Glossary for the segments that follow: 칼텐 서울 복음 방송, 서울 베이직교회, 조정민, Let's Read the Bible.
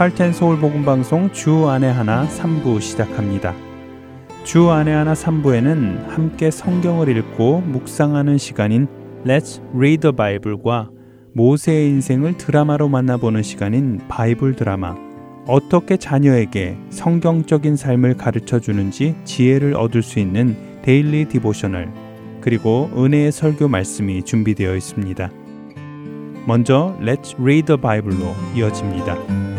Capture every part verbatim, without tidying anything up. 칼텐 서울 복음 방송 주 안에 하나 삼 부 시작합니다. 주 안에 하나 삼 부에는 함께 성경을 읽고 묵상하는 시간인 Let's Read the Bible과 모세의 인생을 드라마로 만나보는 시간인 바이블 드라마, 어떻게 자녀에게 성경적인 삶을 가르쳐주는지 지혜를 얻을 수 있는 데일리 디보셔널, 그리고 은혜의 설교 말씀이 준비되어 있습니다. 먼저 Let's Read the Bible로 이어집니다.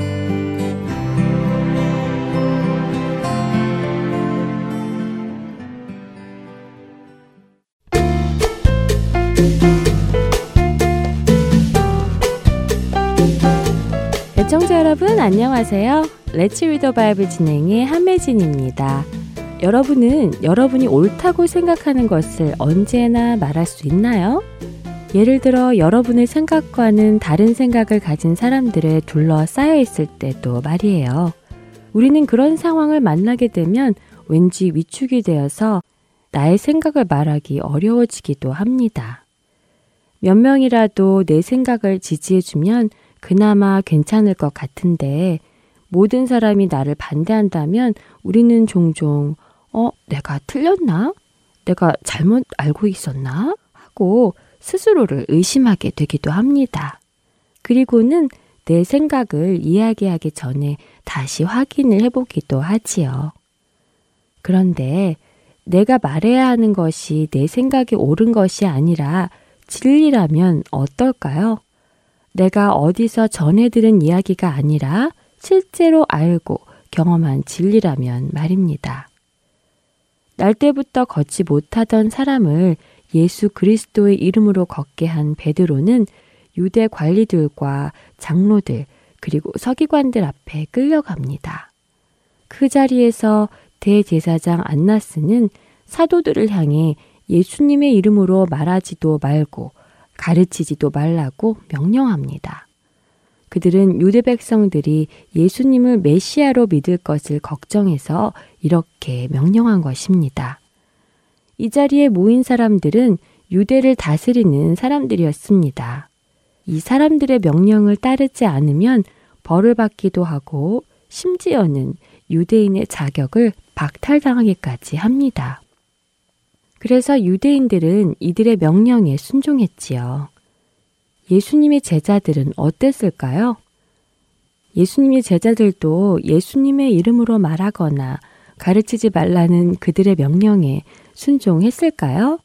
애청자 여러분 안녕하세요. Let's Read the Bible 진행의 한매진입니다. 여러분은 여러분이 옳다고 생각하는 것을 언제나 말할 수 있나요? 예를 들어 여러분의 생각과는 다른 생각을 가진 사람들에 둘러싸여 있을 때도 말이에요. 우리는 그런 상황을 만나게 되면 왠지 위축이 되어서 나의 생각을 말하기 어려워지기도 합니다. 몇 명이라도 내 생각을 지지해주면 그나마 괜찮을 것 같은데 모든 사람이 나를 반대한다면 우리는 종종 어? 내가 틀렸나? 내가 잘못 알고 있었나? 하고 스스로를 의심하게 되기도 합니다. 그리고는 내 생각을 이야기하기 전에 다시 확인을 해보기도 하지요. 그런데 내가 말해야 하는 것이 내 생각이 옳은 것이 아니라 진리라면 어떨까요? 내가 어디서 전해 들은 이야기가 아니라 실제로 알고 경험한 진리라면 말입니다. 날 때부터 걷지 못하던 사람을 예수 그리스도의 이름으로 걷게 한 베드로는 유대 관리들과 장로들 그리고 서기관들 앞에 끌려갑니다. 그 자리에서 대제사장 안나스는 사도들을 향해 예수님의 이름으로 말하지도 말고 가르치지도 말라고 명령합니다. 그들은 유대 백성들이 예수님을 메시아로 믿을 것을 걱정해서 이렇게 명령한 것입니다. 이 자리에 모인 사람들은 유대를 다스리는 사람들이었습니다. 이 사람들의 명령을 따르지 않으면 벌을 받기도 하고 심지어는 유대인의 자격을 박탈당하기까지 합니다. 그래서 유대인들은 이들의 명령에 순종했지요. 예수님의 제자들은 어땠을까요? 예수님의 제자들도 예수님의 이름으로 말하거나 가르치지 말라는 그들의 명령에 순종했을까요?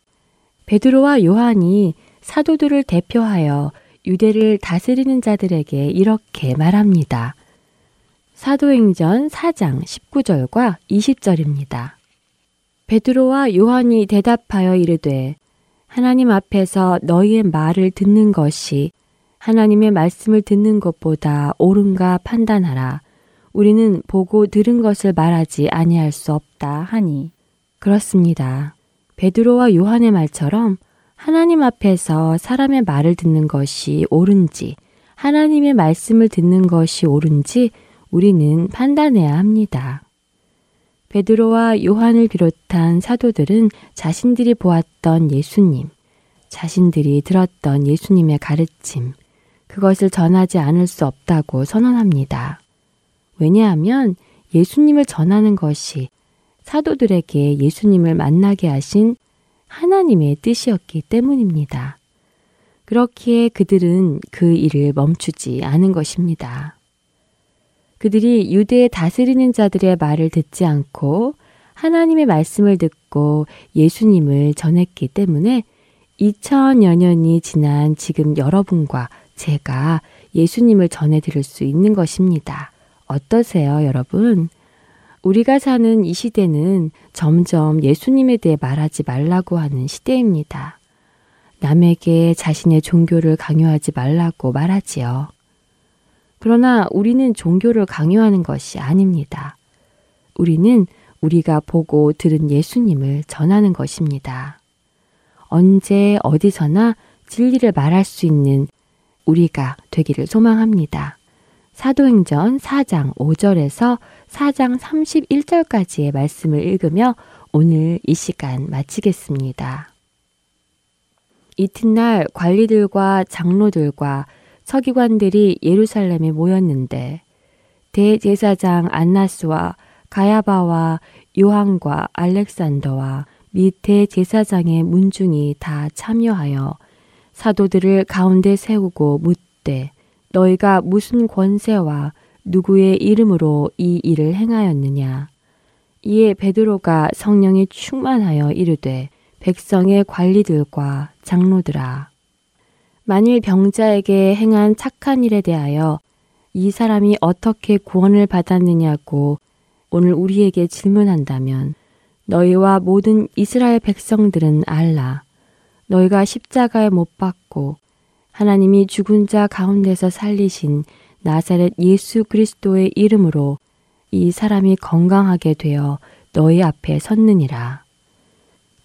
베드로와 요한이 사도들을 대표하여 유대를 다스리는 자들에게 이렇게 말합니다. 사도행전 사 장 십구 절과 이십 절입니다. 베드로와 요한이 대답하여 이르되 하나님 앞에서 너희의 말을 듣는 것이 하나님의 말씀을 듣는 것보다 옳은가 판단하라. 우리는 보고 들은 것을 말하지 아니할 수 없다 하니. 그렇습니다. 베드로와 요한의 말처럼 하나님 앞에서 사람의 말을 듣는 것이 옳은지 하나님의 말씀을 듣는 것이 옳은지 우리는 판단해야 합니다. 베드로와 요한을 비롯한 사도들은 자신들이 보았던 예수님, 자신들이 들었던 예수님의 가르침, 그것을 전하지 않을 수 없다고 선언합니다. 왜냐하면 예수님을 전하는 것이 사도들에게 예수님을 만나게 하신 하나님의 뜻이었기 때문입니다. 그렇기에 그들은 그 일을 멈추지 않은 것입니다. 그들이 유대에 다스리는 자들의 말을 듣지 않고 하나님의 말씀을 듣고 예수님을 전했기 때문에 이천여 년이 지난 지금 여러분과 제가 예수님을 전해드릴 수 있는 것입니다. 어떠세요, 여러분? 우리가 사는 이 시대는 점점 예수님에 대해 말하지 말라고 하는 시대입니다. 남에게 자신의 종교를 강요하지 말라고 말하지요. 그러나 우리는 종교를 강요하는 것이 아닙니다. 우리는 우리가 보고 들은 예수님을 전하는 것입니다. 언제 어디서나 진리를 말할 수 있는 우리가 되기를 소망합니다. 사도행전 사 장 오 절에서 사 장 삼십일 절까지의 말씀을 읽으며 오늘 이 시간 마치겠습니다. 이튿날 관리들과 장로들과 서기관들이 예루살렘에 모였는데 대제사장 안나스와 가야바와 요한과 알렉산더와 및 대제사장의 문중이 다 참여하여 사도들을 가운데 세우고 묻되 너희가 무슨 권세와 누구의 이름으로 이 일을 행하였느냐. 이에 베드로가 성령이 충만하여 이르되 백성의 관리들과 장로들아 만일 병자에게 행한 착한 일에 대하여 이 사람이 어떻게 구원을 받았느냐고 오늘 우리에게 질문한다면 너희와 모든 이스라엘 백성들은 알라. 너희가 십자가에 못 박고 하나님이 죽은 자 가운데서 살리신 나사렛 예수 그리스도의 이름으로 이 사람이 건강하게 되어 너희 앞에 섰느니라.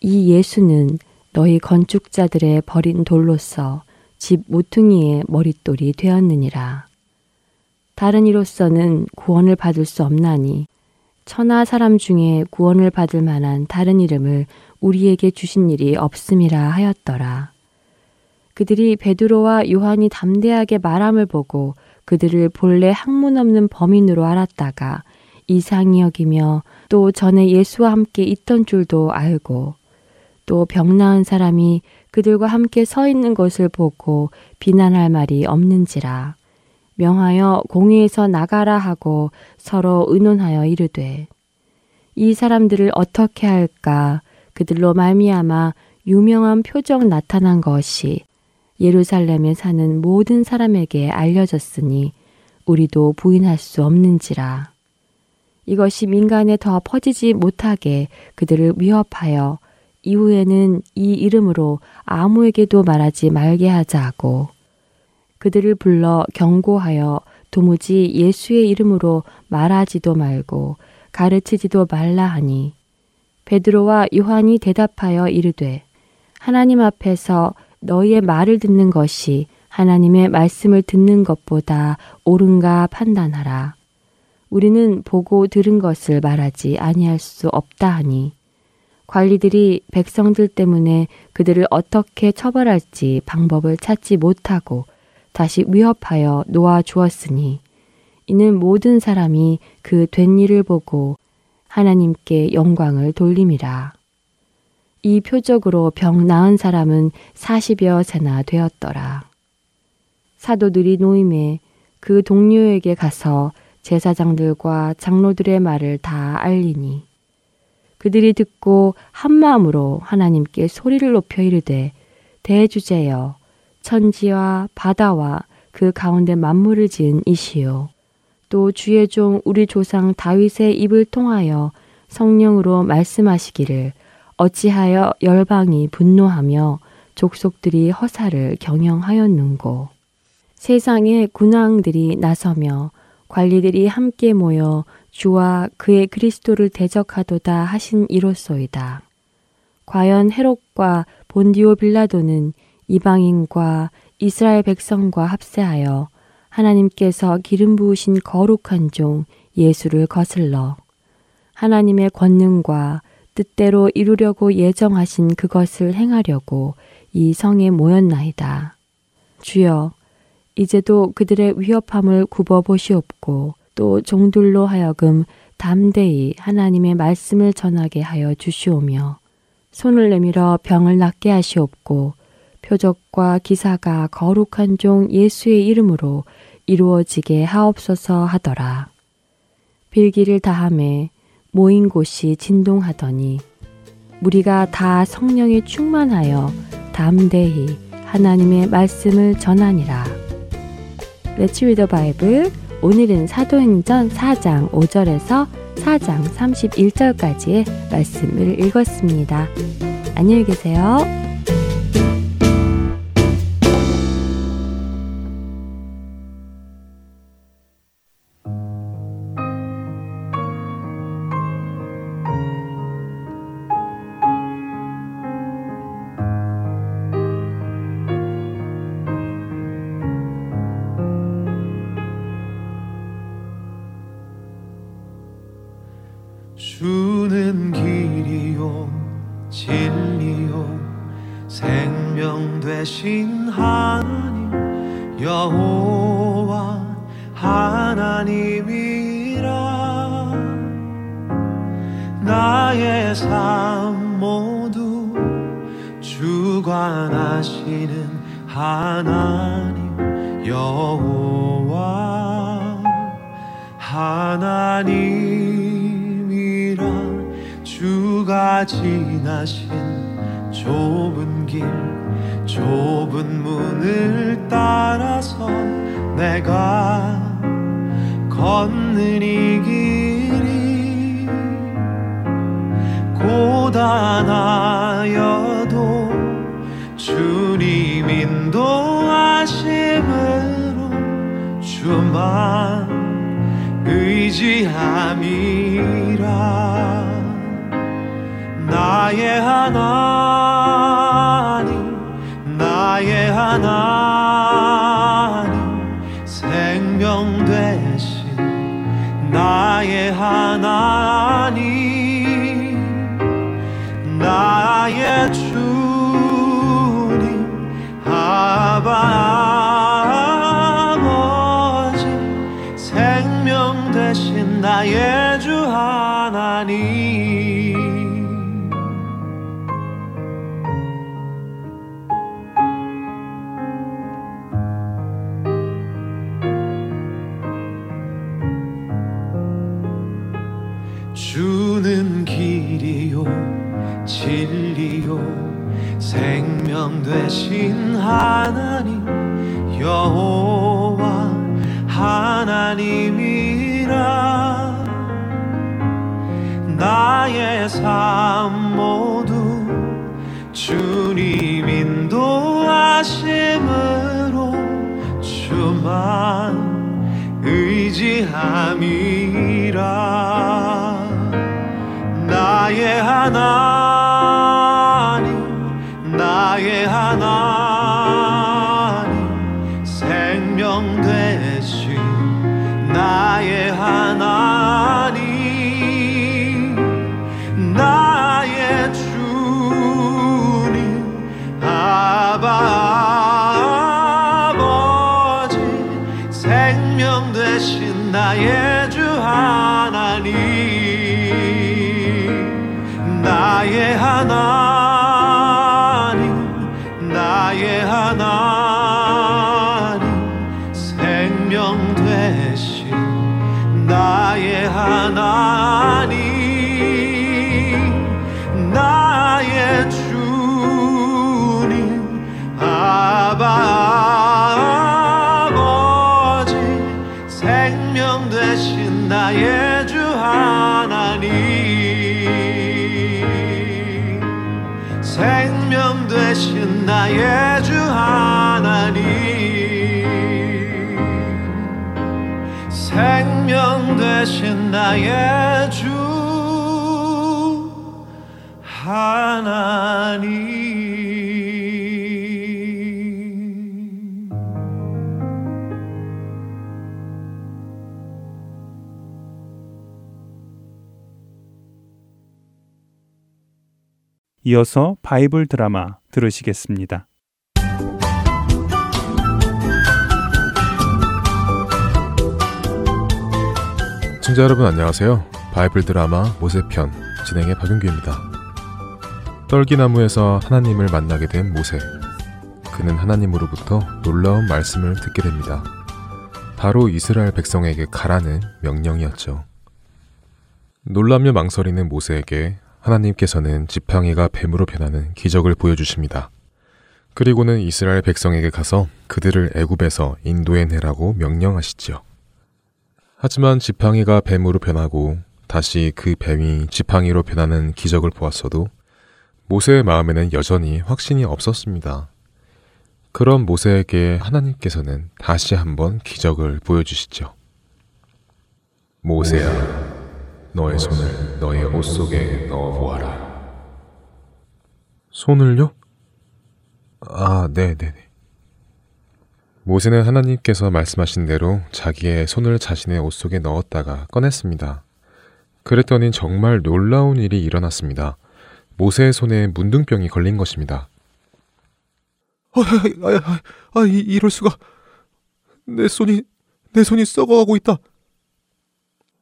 이 예수는 너희 건축자들의 버린 돌로서 집 모퉁이의 머릿돌이 되었느니라. 다른 이로서는 구원을 받을 수 없나니 천하 사람 중에 구원을 받을 만한 다른 이름을 우리에게 주신 일이 없음이라 하였더라. 그들이 베드로와 요한이 담대하게 말함을 보고 그들을 본래 학문 없는 범인으로 알았다가 이상히 여기며 또 전에 예수와 함께 있던 줄도 알고 또 병나은 사람이 그들과 함께 서 있는 것을 보고 비난할 말이 없는지라 명하여 공회에서 나가라 하고 서로 의논하여 이르되 이 사람들을 어떻게 할까 그들로 말미암아 유명한 표적 나타난 것이 예루살렘에 사는 모든 사람에게 알려졌으니 우리도 부인할 수 없는지라. 이것이 민간에 더 퍼지지 못하게 그들을 위협하여 이후에는 이 이름으로 아무에게도 말하지 말게 하자고 그들을 불러 경고하여 도무지 예수의 이름으로 말하지도 말고 가르치지도 말라 하니 베드로와 요한이 대답하여 이르되 하나님 앞에서 너희의 말을 듣는 것이 하나님의 말씀을 듣는 것보다 옳은가 판단하라. 우리는 보고 들은 것을 말하지 아니할 수 없다 하니 관리들이 백성들 때문에 그들을 어떻게 처벌할지 방법을 찾지 못하고 다시 위협하여 놓아주었으니 이는 모든 사람이 그 된 일을 보고 하나님께 영광을 돌림이라. 이 표적으로 병 나은 사람은 사십여 세나 되었더라. 사도들이 노임에 그 동료에게 가서 제사장들과 장로들의 말을 다 알리니 그들이 듣고 한마음으로 하나님께 소리를 높여 이르되 대주제여 천지와 바다와 그 가운데 만물을 지은 이시요 또 주의 종 우리 조상 다윗의 입을 통하여 성령으로 말씀하시기를 어찌하여 열방이 분노하며 족속들이 허사를 경영하였는고. 세상의 군왕들이 나서며 관리들이 함께 모여 주와 그의 그리스도를 대적하도다 하신 이로소이다. 과연 헤롯과 본디오 빌라도는 이방인과 이스라엘 백성과 합세하여 하나님께서 기름 부으신 거룩한 종 예수를 거슬러 하나님의 권능과 뜻대로 이루려고 예정하신 그것을 행하려고 이 성에 모였나이다. 주여, 이제도 그들의 위협함을 굽어보시옵고 또 종들로 하여금 담대히 하나님의 말씀을 전하게 하여 주시오며 손을 내밀어 병을 낫게 하시옵고 표적과 기사가 거룩한 종 예수의 이름으로 이루어지게 하옵소서 하더라. 빌기를 다하며 모인 곳이 진동하더니 무리가 다 성령에 충만하여 담대히 하나님의 말씀을 전하니라. Let's read the Bible. 오늘은 사도행전 사 장 오 절에서 사 장 삼십일 절까지의 말씀을 읽었습니다. 안녕히 계세요. 하나님 여호와 하나님이 나의 삶 모두 주관하시는 하나님 여호와 하나님이란 주가 지나신 좁은 길 좁은 문을 따라서 내가 걷는 이 길이 고단하여도 주님 인도하심으로 주만 의지함이라 나의 하나님 나의 하나님 생명 되신 나의 하나님 나의 주님 아바 아버지 생명 되신 나의 주 하나님 주는 길이요 진리요 생명 되신 하나님 여호와 하나님이라 나의 삶 모두 주님 인도하심으로 주만 의지함이라 나의 하나님 나의 하나님 생명 되신 나의 하나님 나의 주님 아바 아버지 생명 되신 나의 주 하나님 나의 하나님 나의 하나님 생명 되신 나의 하나님 나의 주님 아바 아버지 생명 되신 나의 주 하나님 생명 되신 나의 주 하나님 생명 되신 나의 주 하나님 이어서 바이블 드라마 들으시겠습니다. 시청자 여러분 안녕하세요. 바이블 드라마 모세편 진행의 박윤규입니다. 떨기나무에서 하나님을 만나게 된 모세. 그는 하나님으로부터 놀라운 말씀을 듣게 됩니다. 바로 이스라엘 백성에게 가라는 명령이었죠. 놀라며 망설이는 모세에게 하나님께서는 지팡이가 뱀으로 변하는 기적을 보여주십니다. 그리고는 이스라엘 백성에게 가서 그들을 애굽에서 인도해내라고 명령하시지요. 하지만 지팡이가 뱀으로 변하고 다시 그 뱀이 지팡이로 변하는 기적을 보았어도 모세의 마음에는 여전히 확신이 없었습니다. 그런 모세에게 하나님께서는 다시 한번 기적을 보여주시죠. 모세야, 너의 손을 너의 옷 속에 넣어보아라. 손을요? 아, 네네네. 모세는 하나님께서 말씀하신 대로 자기의 손을 자신의 옷 속에 넣었다가 꺼냈습니다. 그랬더니 정말 놀라운 일이 일어났습니다. 모세의 손에 문둥병이 걸린 것입니다. 아, 아, 아, 아, 이럴 수가. 내 손이, 내 손이 썩어가고 있다.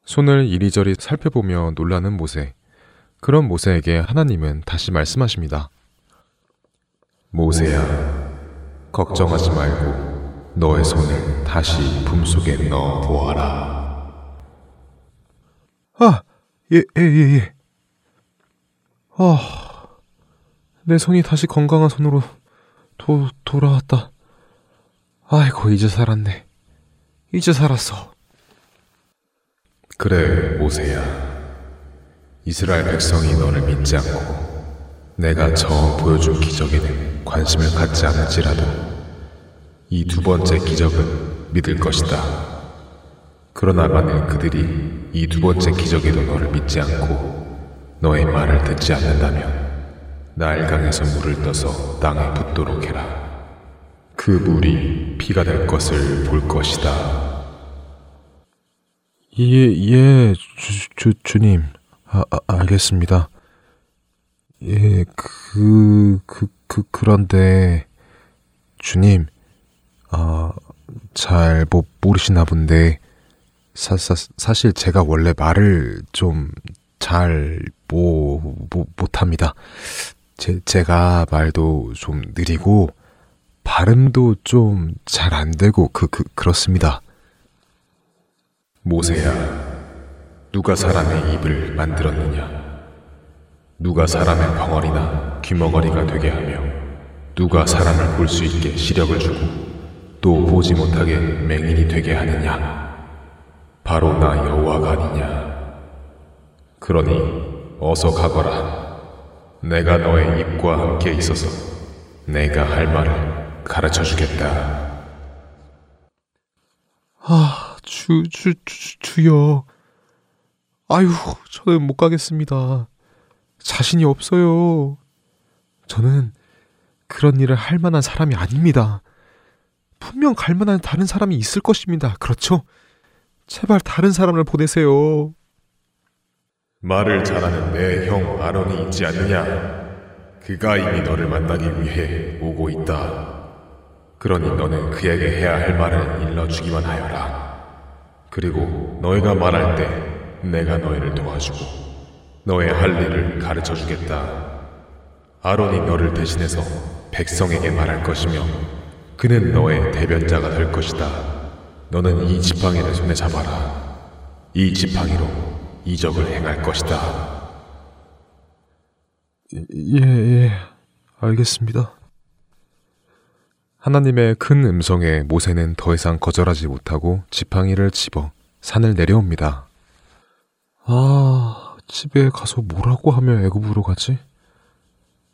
손을 이리저리 살펴보며 놀라는 모세. 그런 모세에게 하나님은 다시 말씀하십니다. 모세야, 걱정하지 말고 너의 손을 다시 품속에 넣어 보아라. 아, 예, 예, 예, 예. 아, 내 손이 다시 건강한 손으로 도, 돌아왔다. 아이고, 이제 살았네. 이제 살았어. 그래, 모세야. 이스라엘 백성이 너를 믿지 않고 내가 처음 보여준 기적에는 관심을 갖지 않을지라도 이 두 번째 기적은 믿을 것이다. 그러나 만일 그들이 이 두 번째 기적에도 너를 믿지 않고 너의 말을 듣지 않는다면 나일강에서 물을 떠서 땅에 붓도록 해라. 그 물이 피가 될 것을 볼 것이다. 예, 예, 주, 주, 주님. 아, 아, 알겠습니다. 예, 그, 그, 그, 그런데, 주님, 아, 잘 뭐, 모르시나 본데, 사, 사, 사실 제가 원래 말을 좀 잘, 뭐, 뭐, 못합니다. 제, 제가 말도 좀 느리고, 발음도 좀 잘 안 되고, 그, 그, 그렇습니다. 모세야. 누가 사람의 입을 만들었느냐? 누가 사람의 벙어리나 귀머거리가 되게 하며 누가 사람을 볼 수 있게 시력을 주고 또 보지 못하게 맹인이 되게 하느냐? 바로 나 여호와가 아니냐? 그러니 어서 가거라. 내가 너의 입과 함께 있어서 내가 할 말을 가르쳐 주겠다. 아, 주, 주, 주, 주여. 아유, 저는 못 가겠습니다. 자신이 없어요. 저는 그런 일을 할 만한 사람이 아닙니다. 분명 갈 만한 다른 사람이 있을 것입니다. 그렇죠? 제발 다른 사람을 보내세요. 말을 잘하는 내 형 아론이 있지 않느냐? 그가 이미 너를 만나기 위해 오고 있다. 그러니 너는 그에게 해야 할 말을 일러주기만 하여라. 그리고 너희가 말할 때 내가 너희를 도와주고 너의 할 일을 가르쳐주겠다. 아론이 너를 대신해서 백성에게 말할 것이며 그는 너의 대변자가 될 것이다. 너는 이 지팡이를 손에 잡아라. 이 지팡이로 이적을 행할 것이다. 예, 예, 알겠습니다. 하나님의 큰 음성에 모세는 더 이상 거절하지 못하고 지팡이를 집어 산을 내려옵니다. 아, 집에 가서 뭐라고 하며 애굽으로 가지?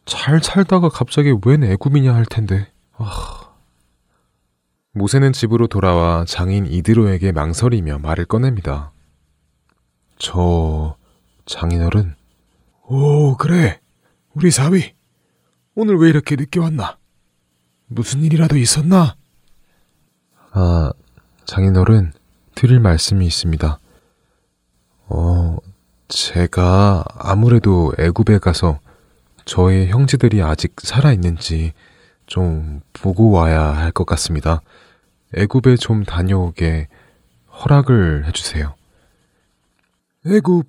잘 살다가 갑자기 웬 애굽이냐 할 텐데. 아. 모세는 집으로 돌아와 장인 이드로에게 망설이며 말을 꺼냅니다. 저 장인어른. 오, 그래. 우리 사위. 오늘 왜 이렇게 늦게 왔나? 무슨 일이라도 있었나? 아, 장인어른, 드릴 말씀이 있습니다. 어, 제가 아무래도 애굽에 가서 저희 형제들이 아직 살아있는지 좀 보고 와야 할 것 같습니다. 애굽에 좀 다녀오게 허락을 해주세요. 애굽?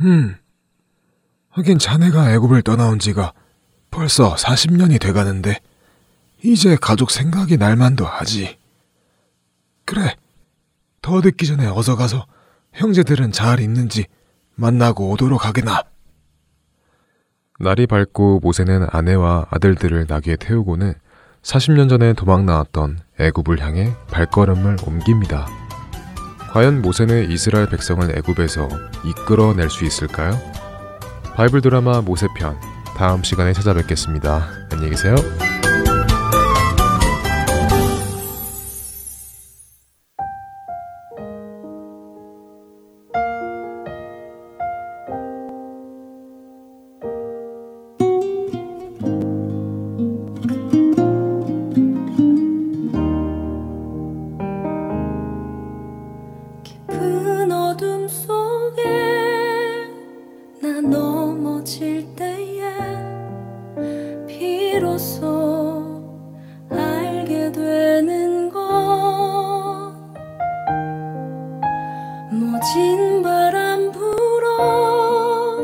음, 하긴 자네가 애굽을 떠나온 지가 벌써 사십 년이 돼가는데 이제 가족 생각이 날 만도 하지. 그래, 더 늦기 전에 어서 가서 형제들은 잘 있는지 만나고 오도록 하게나. 날이 밝고 모세는 아내와 아들들을 나귀에 태우고는 사십 년 전에 도망 나왔던 애굽을 향해 발걸음을 옮깁니다. 과연 모세는 이스라엘 백성을 애굽에서 이끌어낼 수 있을까요? 바이블 드라마 모세편, 다음 시간에 찾아뵙겠습니다. 안녕히 계세요. 모진 바람 불어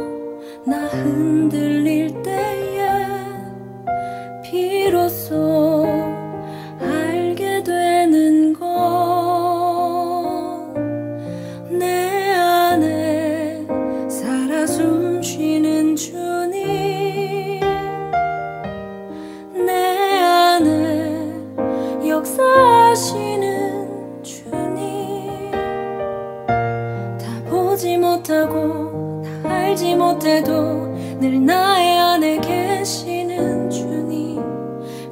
사랑하시는 주님, 다 보지 못하고 다 알지 못해도 늘 나의 안에 계시는 주님,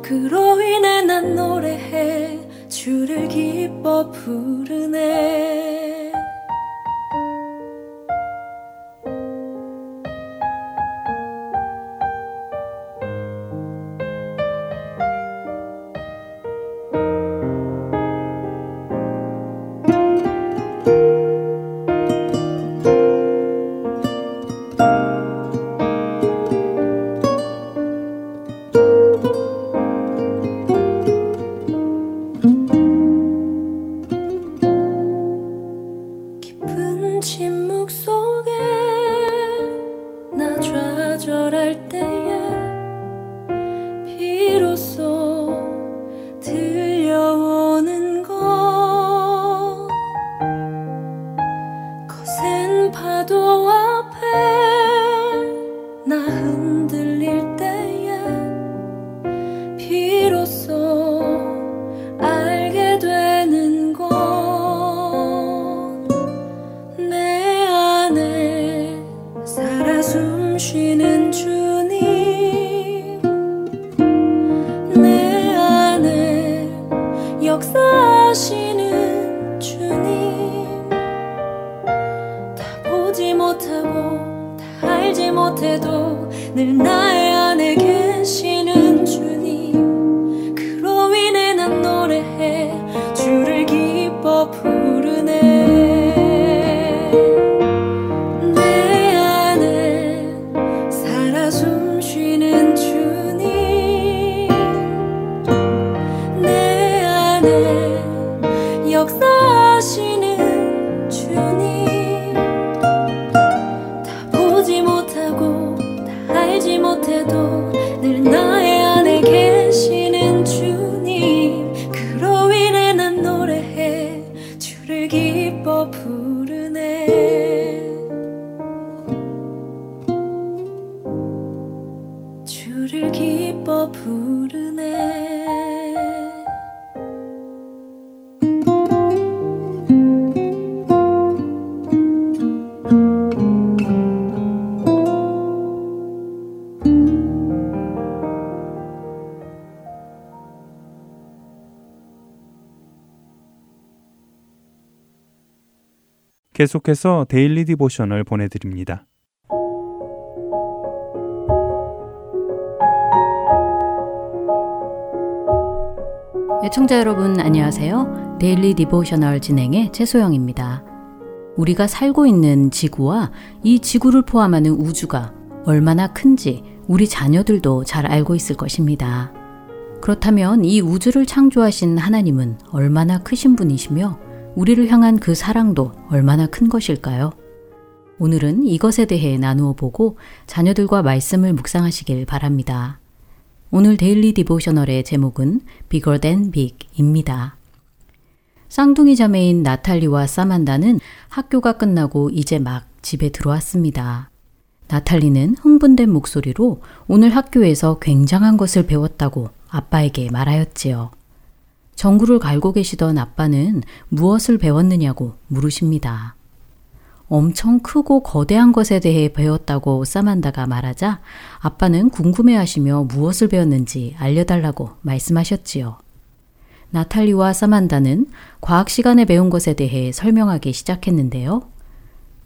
그로 인해 난 노래해 주를 기뻐 부르네. 계속해서 데일리 디보셔널 보내드립니다. 애청자 여러분 안녕하세요. 데일리 디보셔널 진행의 최소영입니다. 우리가 살고 있는 지구와 이 지구를 포함하는 우주가 얼마나 큰지 우리 자녀들도 잘 알고 있을 것입니다. 그렇다면 이 우주를 창조하신 하나님은 얼마나 크신 분이시며 우리를 향한 그 사랑도 얼마나 큰 것일까요? 오늘은 이것에 대해 나누어 보고 자녀들과 말씀을 묵상하시길 바랍니다. 오늘 데일리 디보셔널의 제목은 Bigger Than Big입니다. 쌍둥이 자매인 나탈리와 사만다는 학교가 끝나고 이제 막 집에 들어왔습니다. 나탈리는 흥분된 목소리로 오늘 학교에서 굉장한 것을 배웠다고 아빠에게 말하였지요. 전구를 갈고 계시던 아빠는 무엇을 배웠느냐고 물으십니다. 엄청 크고 거대한 것에 대해 배웠다고 사만다가 말하자 아빠는 궁금해하시며 무엇을 배웠는지 알려달라고 말씀하셨지요. 나탈리와 사만다는 과학 시간에 배운 것에 대해 설명하기 시작했는데요.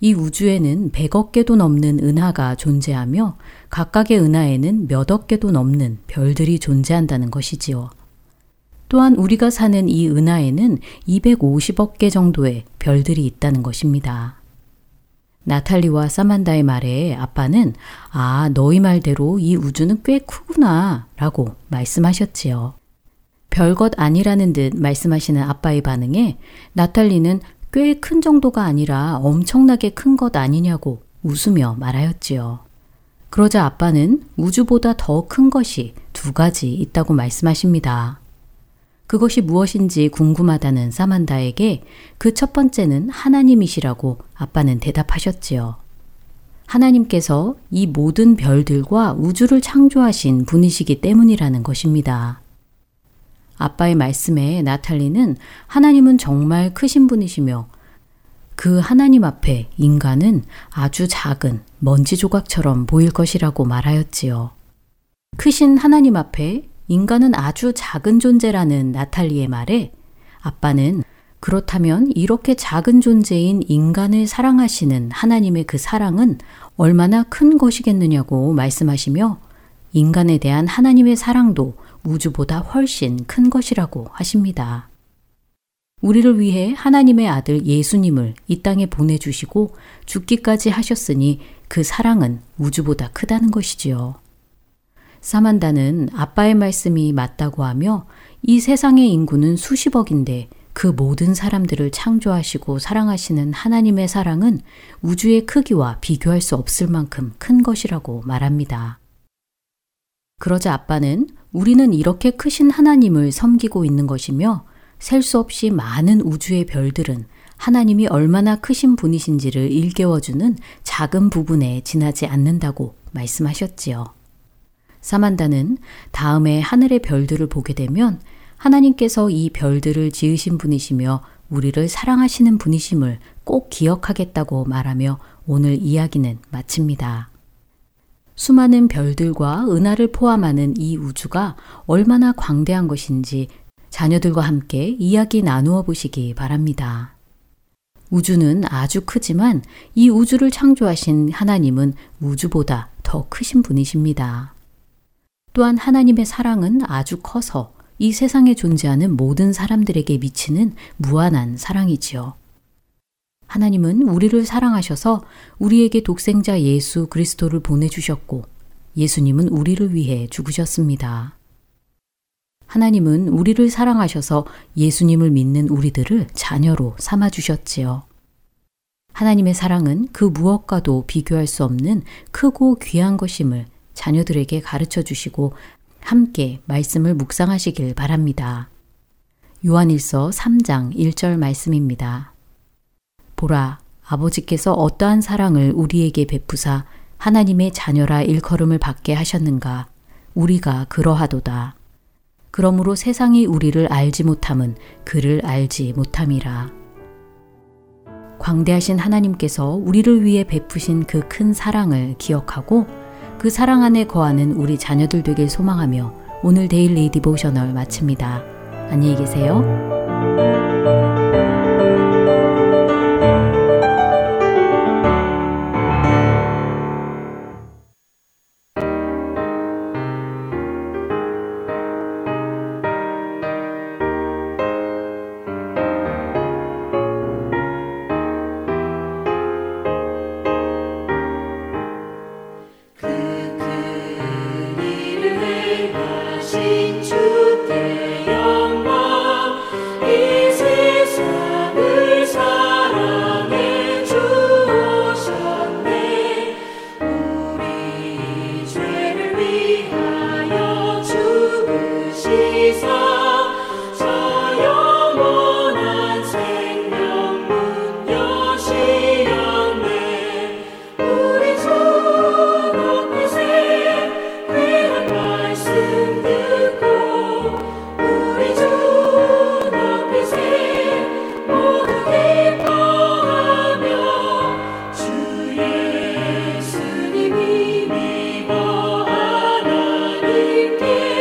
이 우주에는 백억 개도 넘는 은하가 존재하며 각각의 은하에는 몇억 개도 넘는 별들이 존재한다는 것이지요. 또한 우리가 사는 이 은하에는 이백오십억 개 정도의 별들이 있다는 것입니다. 나탈리와 사만다의 말에 아빠는 아, 너희 말대로 이 우주는 꽤 크구나 라고 말씀하셨지요. 별것 아니라는 듯 말씀하시는 아빠의 반응에 나탈리는 꽤 큰 정도가 아니라 엄청나게 큰 것 아니냐고 웃으며 말하였지요. 그러자 아빠는 우주보다 더 큰 것이 두 가지 있다고 말씀하십니다. 그것이 무엇인지 궁금하다는 사만다에게 그 첫 번째는 하나님이시라고 아빠는 대답하셨지요. 하나님께서 이 모든 별들과 우주를 창조하신 분이시기 때문이라는 것입니다. 아빠의 말씀에 나탈리는 하나님은 정말 크신 분이시며 그 하나님 앞에 인간은 아주 작은 먼지 조각처럼 보일 것이라고 말하였지요. 크신 하나님 앞에 인간은 아주 작은 존재라는 나탈리의 말에 아빠는 그렇다면 이렇게 작은 존재인 인간을 사랑하시는 하나님의 그 사랑은 얼마나 큰 것이겠느냐고 말씀하시며 인간에 대한 하나님의 사랑도 우주보다 훨씬 큰 것이라고 하십니다. 우리를 위해 하나님의 아들 예수님을 이 땅에 보내주시고 죽기까지 하셨으니 그 사랑은 우주보다 크다는 것이지요. 사만다는 아빠의 말씀이 맞다고 하며 이 세상의 인구는 수십억인데 그 모든 사람들을 창조하시고 사랑하시는 하나님의 사랑은 우주의 크기와 비교할 수 없을 만큼 큰 것이라고 말합니다. 그러자 아빠는 우리는 이렇게 크신 하나님을 섬기고 있는 것이며 셀 수 없이 많은 우주의 별들은 하나님이 얼마나 크신 분이신지를 일깨워주는 작은 부분에 지나지 않는다고 말씀하셨지요. 사만다는 다음에 하늘의 별들을 보게 되면 하나님께서 이 별들을 지으신 분이시며 우리를 사랑하시는 분이심을 꼭 기억하겠다고 말하며 오늘 이야기는 마칩니다. 수많은 별들과 은하를 포함하는 이 우주가 얼마나 광대한 것인지 자녀들과 함께 이야기 나누어 보시기 바랍니다. 우주는 아주 크지만 이 우주를 창조하신 하나님은 우주보다 더 크신 분이십니다. 또한 하나님의 사랑은 아주 커서 이 세상에 존재하는 모든 사람들에게 미치는 무한한 사랑이지요. 하나님은 우리를 사랑하셔서 우리에게 독생자 예수 그리스도를 보내주셨고 예수님은 우리를 위해 죽으셨습니다. 하나님은 우리를 사랑하셔서 예수님을 믿는 우리들을 자녀로 삼아주셨지요. 하나님의 사랑은 그 무엇과도 비교할 수 없는 크고 귀한 것임을 자녀들에게 가르쳐 주시고 함께 말씀을 묵상하시길 바랍니다. 요한일서 삼 장 일 절 말씀입니다. 보라, 아버지께서 어떠한 사랑을 우리에게 베푸사 하나님의 자녀라 일컬음을 받게 하셨는가? 우리가 그러하도다. 그러므로 세상이 우리를 알지 못함은 그를 알지 못함이라. 광대하신 하나님께서 우리를 위해 베푸신 그 큰 사랑을 기억하고 그 사랑 안에 거하는 우리 자녀들 되길 소망하며 오늘 데일리 디보셔널 마칩니다. 안녕히 계세요. Thank you.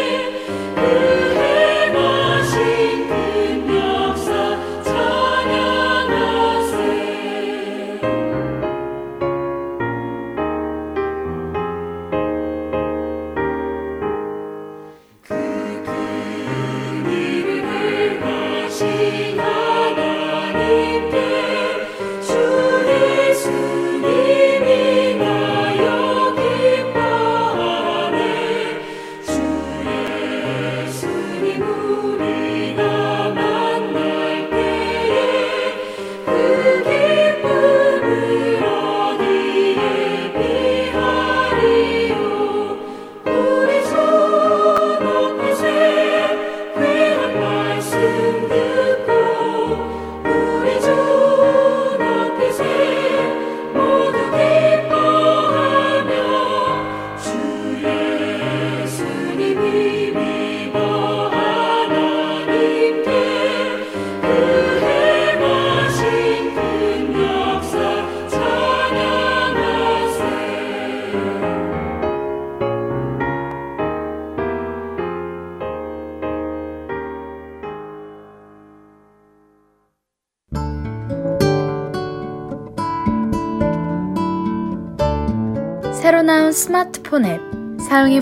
새로 나온 스마트폰 앱 사용해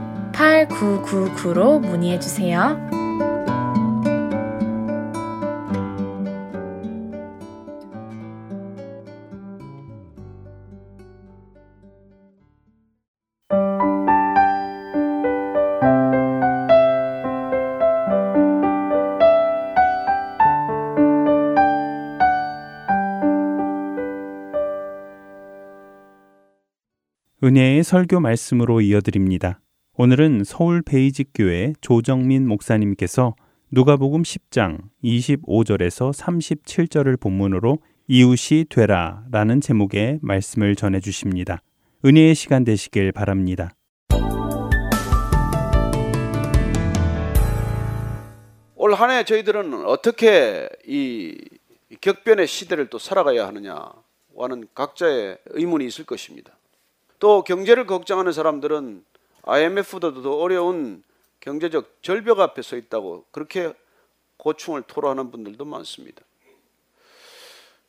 팔구구구로 문의해주세요. 은혜의 설교 말씀으로 이어드립니다. 오늘은 서울 베이직교회 조정민 목사님께서 누가복음 십 장 이십오 절에서 삼십칠 절을 본문으로 이웃이 되라 라는 제목의 말씀을 전해주십니다. 은혜의 시간 되시길 바랍니다. 올 한 해 저희들은 어떻게 이 격변의 시대를 또 살아가야 하느냐와는 각자의 의문이 있을 것입니다. 또 경제를 걱정하는 사람들은 아이엠에프보다도 더 어려운 경제적 절벽 앞에 서 있다고 그렇게 고충을 토로하는 분들도 많습니다.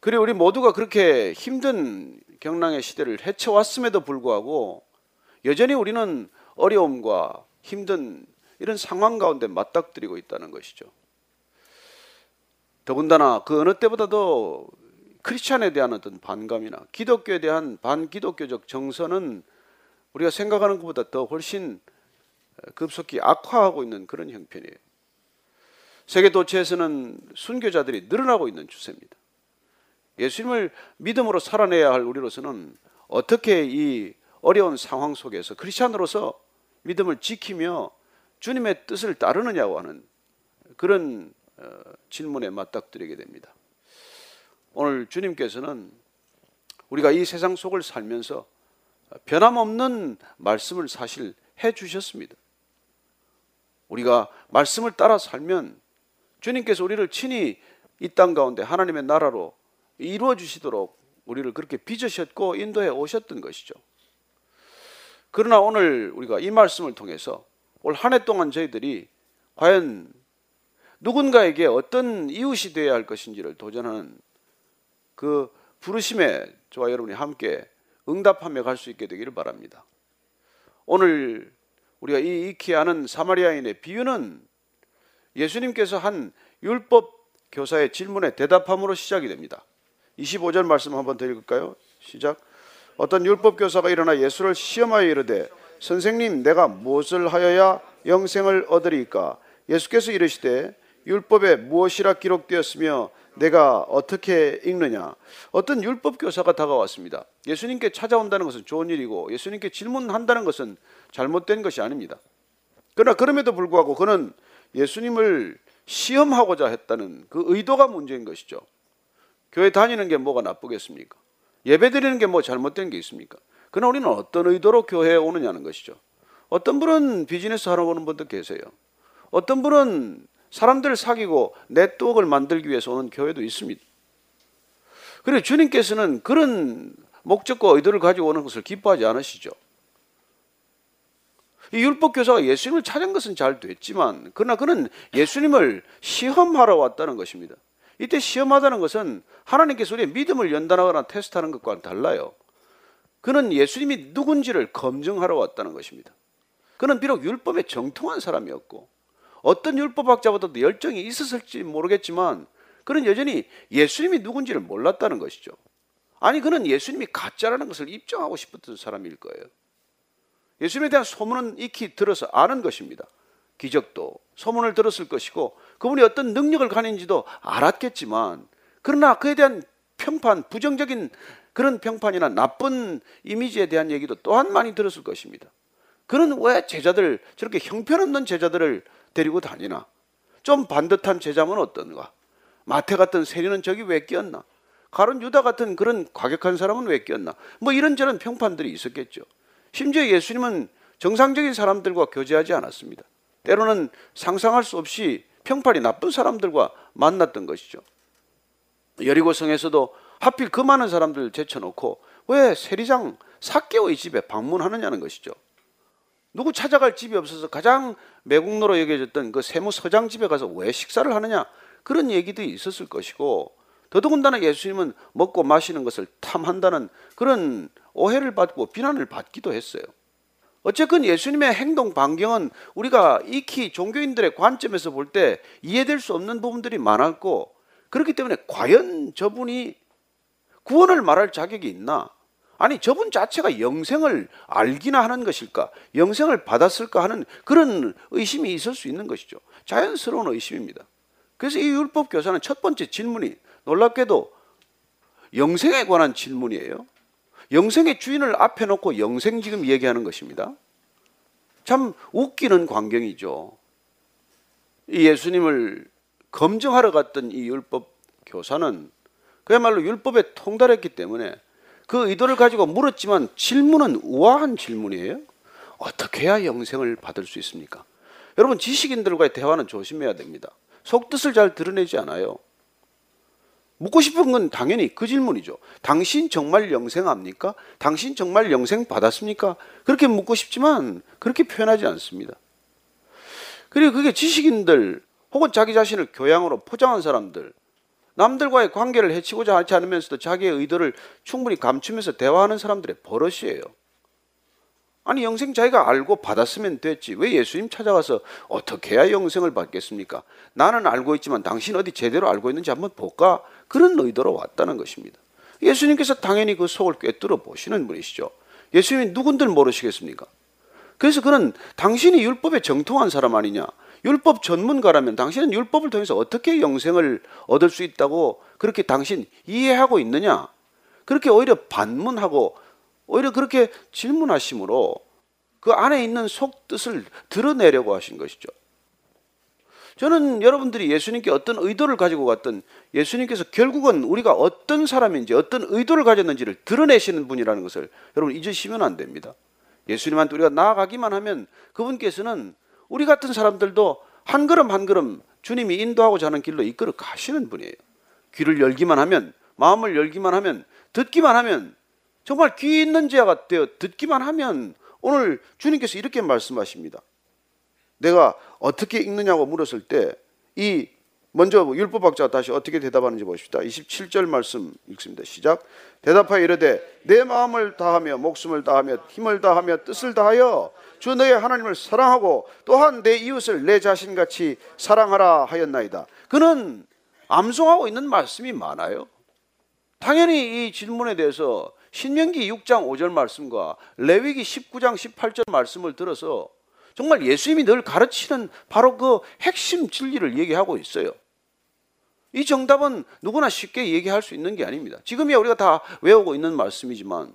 그리고 우리 모두가 그렇게 힘든 경랑의 시대를 헤쳐왔음에도 불구하고 여전히 우리는 어려움과 힘든 이런 상황 가운데 맞닥뜨리고 있다는 것이죠. 더군다나 그 어느 때보다도 크리스찬에 대한 어떤 반감이나 기독교에 대한 반기독교적 정서는 우리가 생각하는 것보다 더 훨씬 급속히 악화하고 있는 그런 형편이에요. 세계 도처에서는 순교자들이 늘어나고 있는 추세입니다. 예수님을 믿음으로 살아내야 할 우리로서는 어떻게 이 어려운 상황 속에서 크리스찬으로서 믿음을 지키며 주님의 뜻을 따르느냐고 하는 그런 질문에 맞닥뜨리게 됩니다. 오늘 주님께서는 우리가 이 세상 속을 살면서 변함없는 말씀을 사실 해주셨습니다. 우리가 말씀을 따라 살면 주님께서 우리를 친히 이 땅 가운데 하나님의 나라로 이루어주시도록 우리를 그렇게 빚으셨고 인도해 오셨던 것이죠. 그러나 오늘 우리가 이 말씀을 통해서 올 한 해 동안 저희들이 과연 누군가에게 어떤 이웃이 되어야 할 것인지를 도전하는 그 부르심에 저와 여러분이 함께 응답하며 갈 수 있게 되기를 바랍니다. 오늘 우리가 이 익히 아는 사마리아인의 비유는 예수님께서 한 율법 교사의 질문에 대답함으로 시작이 됩니다. 이십오 절 말씀 한번 더 읽을까요? 시작. 어떤 율법 교사가 일어나 예수를 시험하여 이르되 선생님 내가 무엇을 하여야 영생을 얻으리까? 예수께서 이르시되 율법에 무엇이라 기록되었으며 내가 어떻게 읽느냐? 어떤 율법 교사가 다가왔습니다. 예수님께 찾아온다는 것은 좋은 일이고 예수님께 질문한다는 것은 잘못된 것이 아닙니다. 그러나 그럼에도 불구하고 그는 예수님을 시험하고자 했다는 그 의도가 문제인 것이죠. 교회 다니는 게 뭐가 나쁘겠습니까? 예배 드리는 게 뭐 잘못된 게 있습니까? 그러나 우리는 어떤 의도로 교회에 오느냐는 것이죠. 어떤 분은 비즈니스 하러 오는 분도 계세요. 어떤 분은 사람들을 사귀고 네트워크를 만들기 위해서 오는 교회도 있습니다. 그리고 주님께서는 그런 목적과 의도를 가지고 오는 것을 기뻐하지 않으시죠. 이 율법 교사가 예수님을 찾은 것은 잘 됐지만 그러나 그는 예수님을 시험하러 왔다는 것입니다. 이때 시험하다는 것은 하나님께서 우리의 믿음을 연단하거나 테스트하는 것과는 달라요. 그는 예수님이 누군지를 검증하러 왔다는 것입니다. 그는 비록 율법에 정통한 사람이었고 어떤 율법학자보다도 열정이 있었을지 모르겠지만 그는 여전히 예수님이 누군지를 몰랐다는 것이죠. 아니 그는 예수님이 가짜라는 것을 입증하고 싶었던 사람일 거예요. 예수님에 대한 소문은 익히 들어서 아는 것입니다. 기적도 소문을 들었을 것이고 그분이 어떤 능력을 가진지도 알았겠지만 그러나 그에 대한 평판, 부정적인 그런 평판이나 나쁜 이미지에 대한 얘기도 또한 많이 들었을 것입니다. 그는 왜 제자들, 저렇게 형편없는 제자들을 데리고 다니나? 좀 반듯한 제자면 어떤가? 마태 같은 세리는 저기 왜 끼었나? 가룟 유다 같은 그런 과격한 사람은 왜 끼었나? 뭐 이런저런 평판들이 있었겠죠. 심지어 예수님은 정상적인 사람들과 교제하지 않았습니다. 때로는 상상할 수 없이 평판이 나쁜 사람들과 만났던 것이죠. 여리고성에서도 하필 그 많은 사람들을 제쳐놓고 왜 세리장 삭개오의 집에 방문하느냐는 것이죠. 누구 찾아갈 집이 없어서 가장 매국노로 여겨졌던 그 세무서장 집에 가서 왜 식사를 하느냐, 그런 얘기도 있었을 것이고, 더더군다나 예수님은 먹고 마시는 것을 탐한다는 그런 오해를 받고 비난을 받기도 했어요. 어쨌건 예수님의 행동 반경은 우리가 익히 종교인들의 관점에서 볼 때 이해될 수 없는 부분들이 많았고, 그렇기 때문에 과연 저분이 구원을 말할 자격이 있나, 아니 저분 자체가 영생을 알기나 하는 것일까, 영생을 받았을까 하는 그런 의심이 있을 수 있는 것이죠. 자연스러운 의심입니다. 그래서 이 율법 교사는 첫 번째 질문이 놀랍게도 영생에 관한 질문이에요. 영생의 주인을 앞에 놓고 영생 지금 얘기하는 것입니다. 참 웃기는 광경이죠. 이 예수님을 검증하러 갔던 이 율법 교사는 그야말로 율법에 통달했기 때문에 그 의도를 가지고 물었지만 질문은 우아한 질문이에요. 어떻게 해야 영생을 받을 수 있습니까? 여러분, 지식인들과의 대화는 조심해야 됩니다. 속뜻을 잘 드러내지 않아요. 묻고 싶은 건 당연히 그 질문이죠. 당신 정말 영생 압니까? 당신 정말 영생 받았습니까? 그렇게 묻고 싶지만 그렇게 표현하지 않습니다. 그리고 그게 지식인들 혹은 자기 자신을 교양으로 포장한 사람들, 남들과의 관계를 해치고자 하지 않으면서도 자기의 의도를 충분히 감추면서 대화하는 사람들의 버릇이에요. 아니 영생 자기가 알고 받았으면 됐지 왜 예수님 찾아가서 어떻게 해야 영생을 받겠습니까? 나는 알고 있지만 당신 어디 제대로 알고 있는지 한번 볼까? 그런 의도로 왔다는 것입니다. 예수님께서 당연히 그 속을 꿰뚫어 보시는 분이시죠. 예수님이 누군들 모르시겠습니까? 그래서 그는 당신이 율법에 정통한 사람 아니냐, 율법 전문가라면 당신은 율법을 통해서 어떻게 영생을 얻을 수 있다고 그렇게 당신 이해하고 있느냐, 그렇게 오히려 반문하고 오히려 그렇게 질문하심으로 그 안에 있는 속뜻을 드러내려고 하신 것이죠. 저는 여러분들이 예수님께 어떤 의도를 가지고 갔던, 예수님께서 결국은 우리가 어떤 사람인지 어떤 의도를 가졌는지를 드러내시는 분이라는 것을 여러분 잊으시면 안 됩니다. 예수님한테 우리가 나아가기만 하면 그분께서는 우리 같은 사람들도 한 걸음 한 걸음 주님이 인도하고자 하는 길로 이끌어 가시는 분이에요. 귀를 열기만 하면, 마음을 열기만 하면, 듣기만 하면, 정말 귀 있는 자가 되어 듣기만 하면 오늘 주님께서 이렇게 말씀하십니다. 내가 어떻게 읽느냐고 물었을 때 이 먼저 율법학자가 다시 어떻게 대답하는지 보십시다. 이십칠 절 말씀 읽습니다. 시작. 대답하여 이르되 내 마음을 다하며 목숨을 다하며 힘을 다하며 뜻을 다하여 주 너의 하나님을 사랑하고 또한 내 이웃을 내 자신같이 사랑하라 하였나이다. 그는 암송하고 있는 말씀이 많아요. 당연히 이 질문에 대해서 신명기 육 장 오 절 말씀과 레위기 십구 장 십팔 절 말씀을 들어서 정말 예수님이 늘 가르치는 바로 그 핵심 진리를 얘기하고 있어요. 이 정답은 누구나 쉽게 얘기할 수 있는 게 아닙니다. 지금이야 우리가 다 외우고 있는 말씀이지만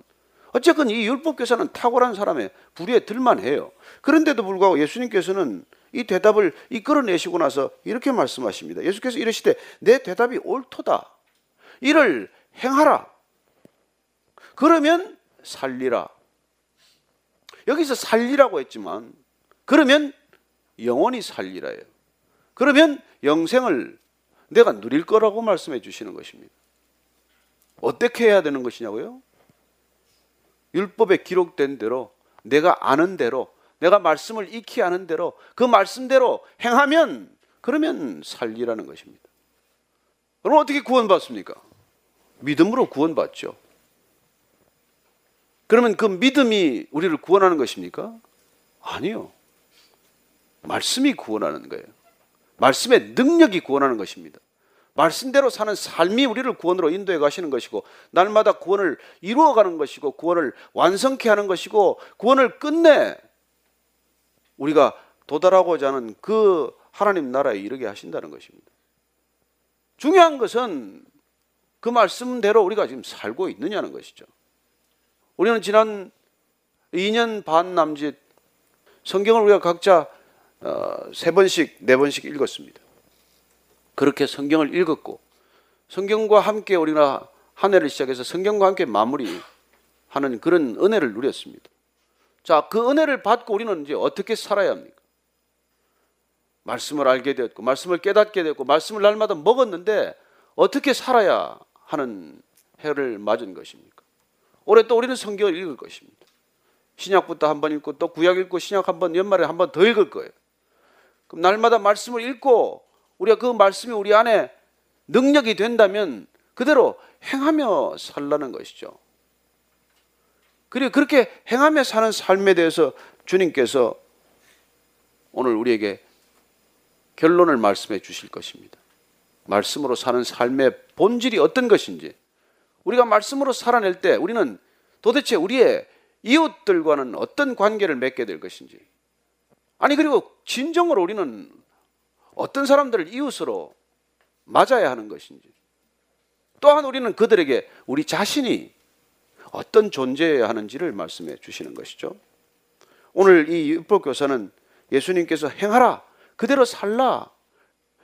어쨌건 이 율법교사는 탁월한 사람의 부류에 들만 해요. 그런데도 불구하고 예수님께서는 이 대답을 이끌어내시고 나서 이렇게 말씀하십니다. 예수께서 이르시되 내 대답이 옳도다. 이를 행하라. 그러면 살리라. 여기서 살리라고 했지만 그러면 영원히 살리라예요. 그러면 영생을 내가 누릴 거라고 말씀해 주시는 것입니다. 어떻게 해야 되는 것이냐고요? 율법에 기록된 대로, 내가 아는 대로, 내가 말씀을 익히 아는 대로, 그 말씀대로 행하면, 그러면 살리라는 것입니다. 그럼 어떻게 구원받습니까? 믿음으로 구원받죠. 그러면 그 믿음이 우리를 구원하는 것입니까? 아니요. 말씀이 구원하는 거예요. 말씀의 능력이 구원하는 것입니다. 말씀대로 사는 삶이 우리를 구원으로 인도해 가시는 것이고, 날마다 구원을 이루어가는 것이고, 구원을 완성케 하는 것이고, 구원을 끝내 우리가 도달하고자 하는 그 하나님 나라에 이르게 하신다는 것입니다. 중요한 것은 그 말씀대로 우리가 지금 살고 있느냐는 것이죠. 우리는 지난 이 년 반 남짓 성경을 우리가 각자 어, 세 번씩, 네 번씩 읽었습니다. 그렇게 성경을 읽었고, 성경과 함께 우리가 한 해를 시작해서 성경과 함께 마무리하는 그런 은혜를 누렸습니다. 자, 그 은혜를 받고 우리는 이제 어떻게 살아야 합니까? 말씀을 알게 되었고 말씀을 깨닫게 되었고 말씀을 날마다 먹었는데 어떻게 살아야 하는 해를 맞은 것입니까? 올해 또 우리는 성경을 읽을 것입니다. 신약부터 한번 읽고 또 구약 읽고 신약 한번 연말에 한번 더 읽을 거예요. 그럼 날마다 말씀을 읽고 우리가 그 말씀이 우리 안에 능력이 된다면 그대로 행하며 살라는 것이죠. 그리고 그렇게 행하며 사는 삶에 대해서 주님께서 오늘 우리에게 결론을 말씀해 주실 것입니다. 말씀으로 사는 삶의 본질이 어떤 것인지, 우리가 말씀으로 살아낼 때 우리는 도대체 우리의 이웃들과는 어떤 관계를 맺게 될 것인지, 아니 그리고 진정으로 우리는 어떤 사람들을 이웃으로 맞아야 하는 것인지, 또한 우리는 그들에게 우리 자신이 어떤 존재여야 하는지를 말씀해 주시는 것이죠. 오늘 이 율법교사는 예수님께서 행하라, 그대로 살라,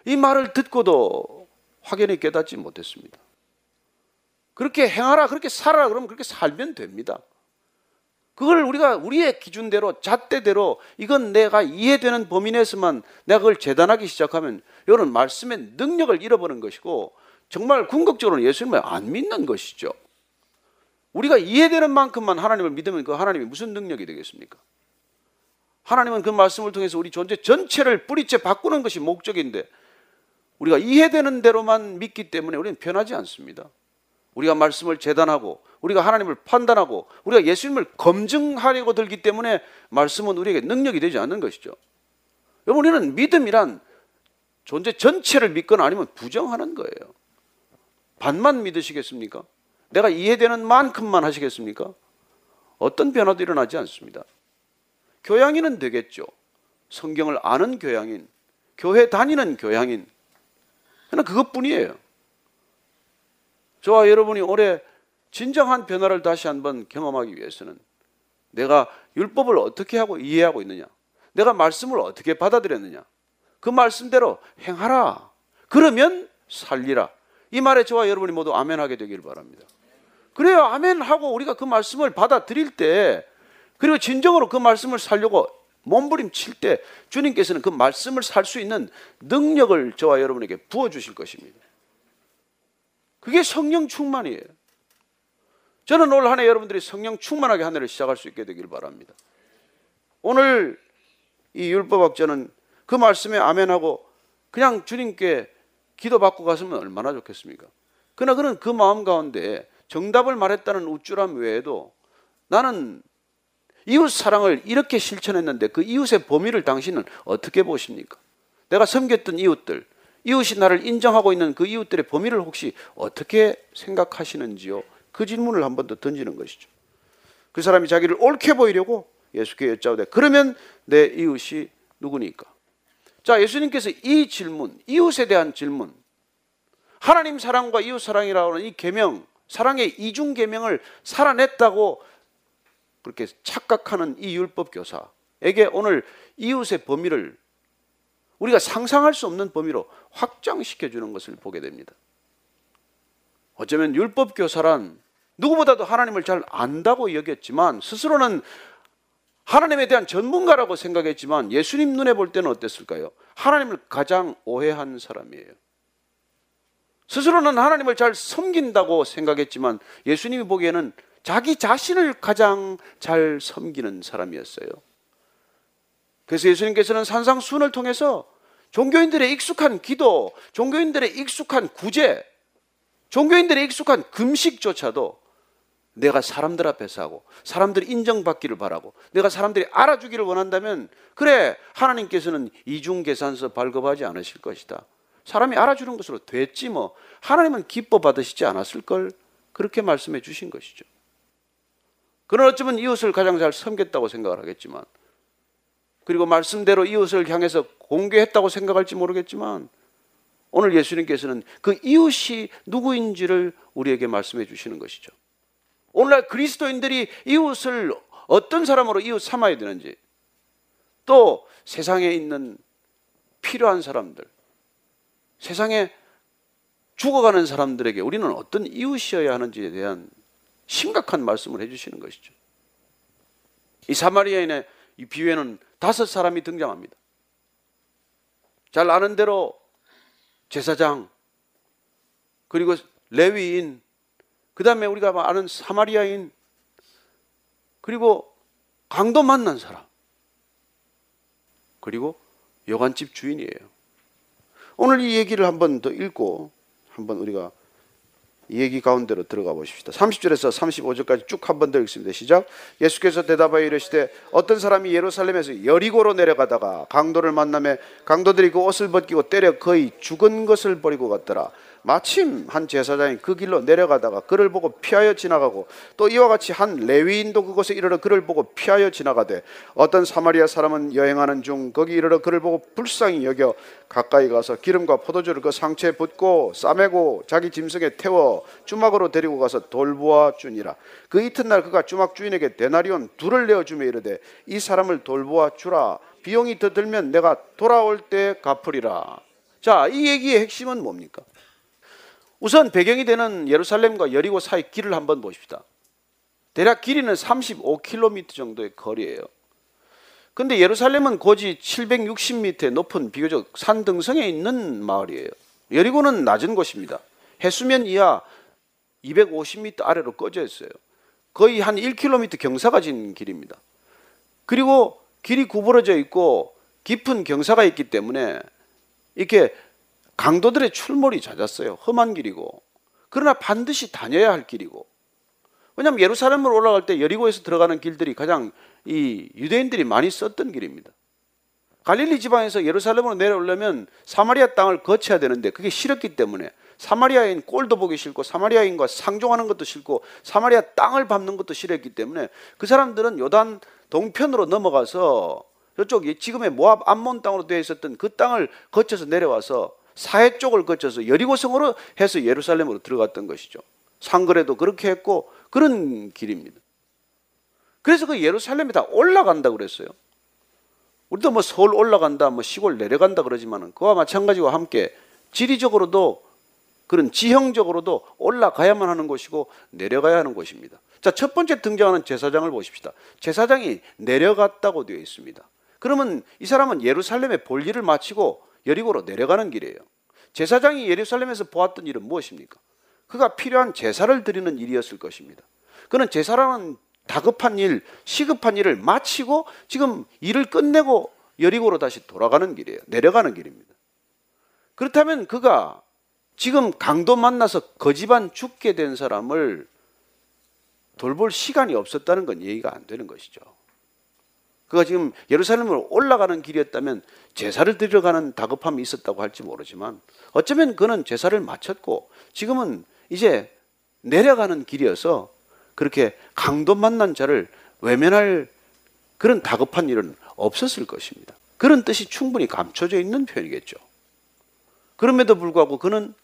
이 말을 듣고도 확연히 깨닫지 못했습니다. 그렇게 행하라, 그렇게 살아라 그러면 그렇게 살면 됩니다. 그걸 우리가 우리의 기준대로, 잣대대로, 이건 내가 이해되는 범위 내에서만 내가 그걸 재단하기 시작하면 이런 말씀의 능력을 잃어버리는 것이고, 정말 궁극적으로는 예수님을 안 믿는 것이죠. 우리가 이해되는 만큼만 하나님을 믿으면 그 하나님이 무슨 능력이 되겠습니까? 하나님은 그 말씀을 통해서 우리 존재 전체를 뿌리째 바꾸는 것이 목적인데, 우리가 이해되는 대로만 믿기 때문에 우리는 변하지 않습니다. 우리가 말씀을 재단하고 우리가 하나님을 판단하고 우리가 예수님을 검증하려고 들기 때문에 말씀은 우리에게 능력이 되지 않는 것이죠. 여러분, 우리는 믿음이란 존재 전체를 믿거나 아니면 부정하는 거예요. 반만 믿으시겠습니까? 내가 이해되는 만큼만 하시겠습니까? 어떤 변화도 일어나지 않습니다. 교양인은 되겠죠. 성경을 아는 교양인, 교회 다니는 교양인, 그냥 그것뿐이에요. 저와 여러분이 올해 진정한 변화를 다시 한번 경험하기 위해서는 내가 율법을 어떻게 하고 이해하고 있느냐, 내가 말씀을 어떻게 받아들였느냐, 그 말씀대로 행하라, 그러면 살리라, 이 말에 저와 여러분이 모두 아멘하게 되길 바랍니다. 그래요. 아멘하고 우리가 그 말씀을 받아들일 때, 그리고 진정으로 그 말씀을 살려고 몸부림칠 때 주님께서는 그 말씀을 살 수 있는 능력을 저와 여러분에게 부어주실 것입니다. 그게 성령 충만이에요. 저는 올 한 해 여러분들이 성령 충만하게 한 해를 시작할 수 있게 되길 바랍니다. 오늘 이 율법학자는 그 말씀에 아멘하고 그냥 주님께 기도받고 갔으면 얼마나 좋겠습니까? 그러나 그는 그 마음 가운데 정답을 말했다는 우쭐함 외에도, 나는 이웃 사랑을 이렇게 실천했는데 그 이웃의 범위를 당신은 어떻게 보십니까? 내가 섬겼던 이웃들, 이웃이 나를 인정하고 있는 그 이웃들의 범위를 혹시 어떻게 생각하시는지요? 그 질문을 한 번 더 던지는 것이죠. 그 사람이 자기를 옳게 보이려고 예수께 여짜오되 그러면 내 이웃이 누구니까? 자, 예수님께서 이 질문, 이웃에 대한 질문, 하나님 사랑과 이웃 사랑이라고 하는 이 계명, 사랑의 이중 계명을 살아냈다고 그렇게 착각하는 이 율법 교사에게 오늘 이웃의 범위를 우리가 상상할 수 없는 범위로 확장시켜 주는 것을 보게 됩니다. 어쩌면 율법 교사란 누구보다도 하나님을 잘 안다고 여겼지만, 스스로는 하나님에 대한 전문가라고 생각했지만 예수님 눈에 볼 때는 어땠을까요? 하나님을 가장 오해한 사람이에요. 스스로는 하나님을 잘 섬긴다고 생각했지만 예수님이 보기에는 자기 자신을 가장 잘 섬기는 사람이었어요. 그래서 예수님께서는 산상수훈을 통해서 종교인들의 익숙한 기도, 종교인들의 익숙한 구제, 종교인들의 익숙한 금식조차도 내가 사람들 앞에서 하고 사람들이 인정받기를 바라고 내가 사람들이 알아주기를 원한다면, 그래, 하나님께서는 이중계산서 발급하지 않으실 것이다. 사람이 알아주는 것으로 됐지 뭐, 하나님은 기뻐 받으시지 않았을 걸, 그렇게 말씀해 주신 것이죠. 그는 어쩌면 이웃을 가장 잘 섬겼다고 생각을 하겠지만, 그리고 말씀대로 이웃을 향해서 공개했다고 생각할지 모르겠지만, 오늘 예수님께서는 그 이웃이 누구인지를 우리에게 말씀해 주시는 것이죠. 오늘날 그리스도인들이 이웃을 어떤 사람으로 이웃 삼아야 되는지, 또 세상에 있는 필요한 사람들, 세상에 죽어가는 사람들에게 우리는 어떤 이웃이어야 하는지에 대한 심각한 말씀을 해주시는 것이죠. 이 사마리아인의 이 비유에는 다섯 사람이 등장합니다. 잘 아는 대로 제사장, 그리고 레위인, 그 다음에 우리가 아는 사마리아인, 그리고 강도 만난 사람, 그리고 여관집 주인이에요. 오늘 이 얘기를 한번 더 읽고 한번 우리가 이 얘기 가운데로 들어가 보십시다. 삼십 절에서 삼십오 절까지 쭉 한번 더 읽습니다. 시작. 예수께서 대답하여 이르시되 어떤 사람이 예루살렘에서 여리고로 내려가다가 강도를 만나매 강도들이 그 옷을 벗기고 때려 거의 죽은 것을 버리고 갔더라. 마침 한 제사장이 그 길로 내려가다가 그를 보고 피하여 지나가고 또 이와 같이 한 레위인도 그곳에 이르러 그를 보고 피하여 지나가되 어떤 사마리아 사람은 여행하는 중 거기 이르러 그를 보고 불쌍히 여겨 가까이 가서 기름과 포도주를 그 상체에 붓고 싸매고 자기 짐승에 태워 주막으로 데리고 가서 돌보아 주니라. 그 이튿날 그가 주막 주인에게 데나리온 둘을 내어주며 이르되 이 사람을 돌보아 주라. 비용이 더 들면 내가 돌아올 때 갚으리라. 자, 이 얘기의 핵심은 뭡니까? 우선 배경이 되는 예루살렘과 여리고 사이 길을 한번 보십시다. 대략 길이는 삼십오 킬로미터 정도의 거리예요. 근데 예루살렘은 고지 칠백육십 미터의 높은 비교적 산 등성에 있는 마을이에요. 여리고는 낮은 곳입니다. 해수면 이하 이백오십 미터 아래로 꺼져 있어요. 거의 한 일 킬로미터 경사가 진 길입니다. 그리고 길이 구부러져 있고 깊은 경사가 있기 때문에 이렇게 강도들의 출몰이 잦았어요. 험한 길이고, 그러나 반드시 다녀야 할 길이고, 왜냐하면 예루살렘으로 올라갈 때 여리고에서 들어가는 길들이 가장 이 유대인들이 많이 썼던 길입니다. 갈릴리 지방에서 예루살렘으로 내려오려면 사마리아 땅을 거쳐야 되는데 그게 싫었기 때문에 사마리아인 꼴도 보기 싫고 사마리아인과 상종하는 것도 싫고 사마리아 땅을 밟는 것도 싫었기 때문에 그 사람들은 요단 동편으로 넘어가서 저쪽 지금의 모압 암몬 땅으로 되어 있었던 그 땅을 거쳐서 내려와서 사해 쪽을 거쳐서 여리고성으로 해서 예루살렘으로 들어갔던 것이죠. 상거래도 그렇게 했고 그런 길입니다. 그래서 그 예루살렘에 다 올라간다고 그랬어요. 우리도 뭐 서울 올라간다, 뭐 시골 내려간다 그러지만 그와 마찬가지와 함께 지리적으로도 그런 지형적으로도 올라가야만 하는 곳이고 내려가야 하는 곳입니다. 자, 첫 번째 등장하는 제사장을 보십시다. 제사장이 내려갔다고 되어 있습니다. 그러면 이 사람은 예루살렘의 볼일을 마치고 여리고로 내려가는 길이에요. 제사장이 예루살렘에서 보았던 일은 무엇입니까? 그가 필요한 제사를 드리는 일이었을 것입니다. 그는 제사라는 다급한 일, 시급한 일을 마치고 지금 일을 끝내고 여리고로 다시 돌아가는 길이에요. 내려가는 길입니다. 그렇다면 그가 지금 강도 만나서 거지반 죽게 된 사람을 돌볼 시간이 없었다는 건 이해가 안 되는 것이죠. 그가 지금 예루살렘으로 올라가는 길이었다면 제사를 드리러 가는 다급함이 있었다고 할지 모르지만 어쩌면 그는 제사를 마쳤고 지금은 이제 내려가는 길이어서 그렇게 강도 만난 자를 외면할 그런 다급한 일은 없었을 것입니다. 그런 뜻이 충분히 감춰져 있는 표현이겠죠. 그럼에도 불구하고 그는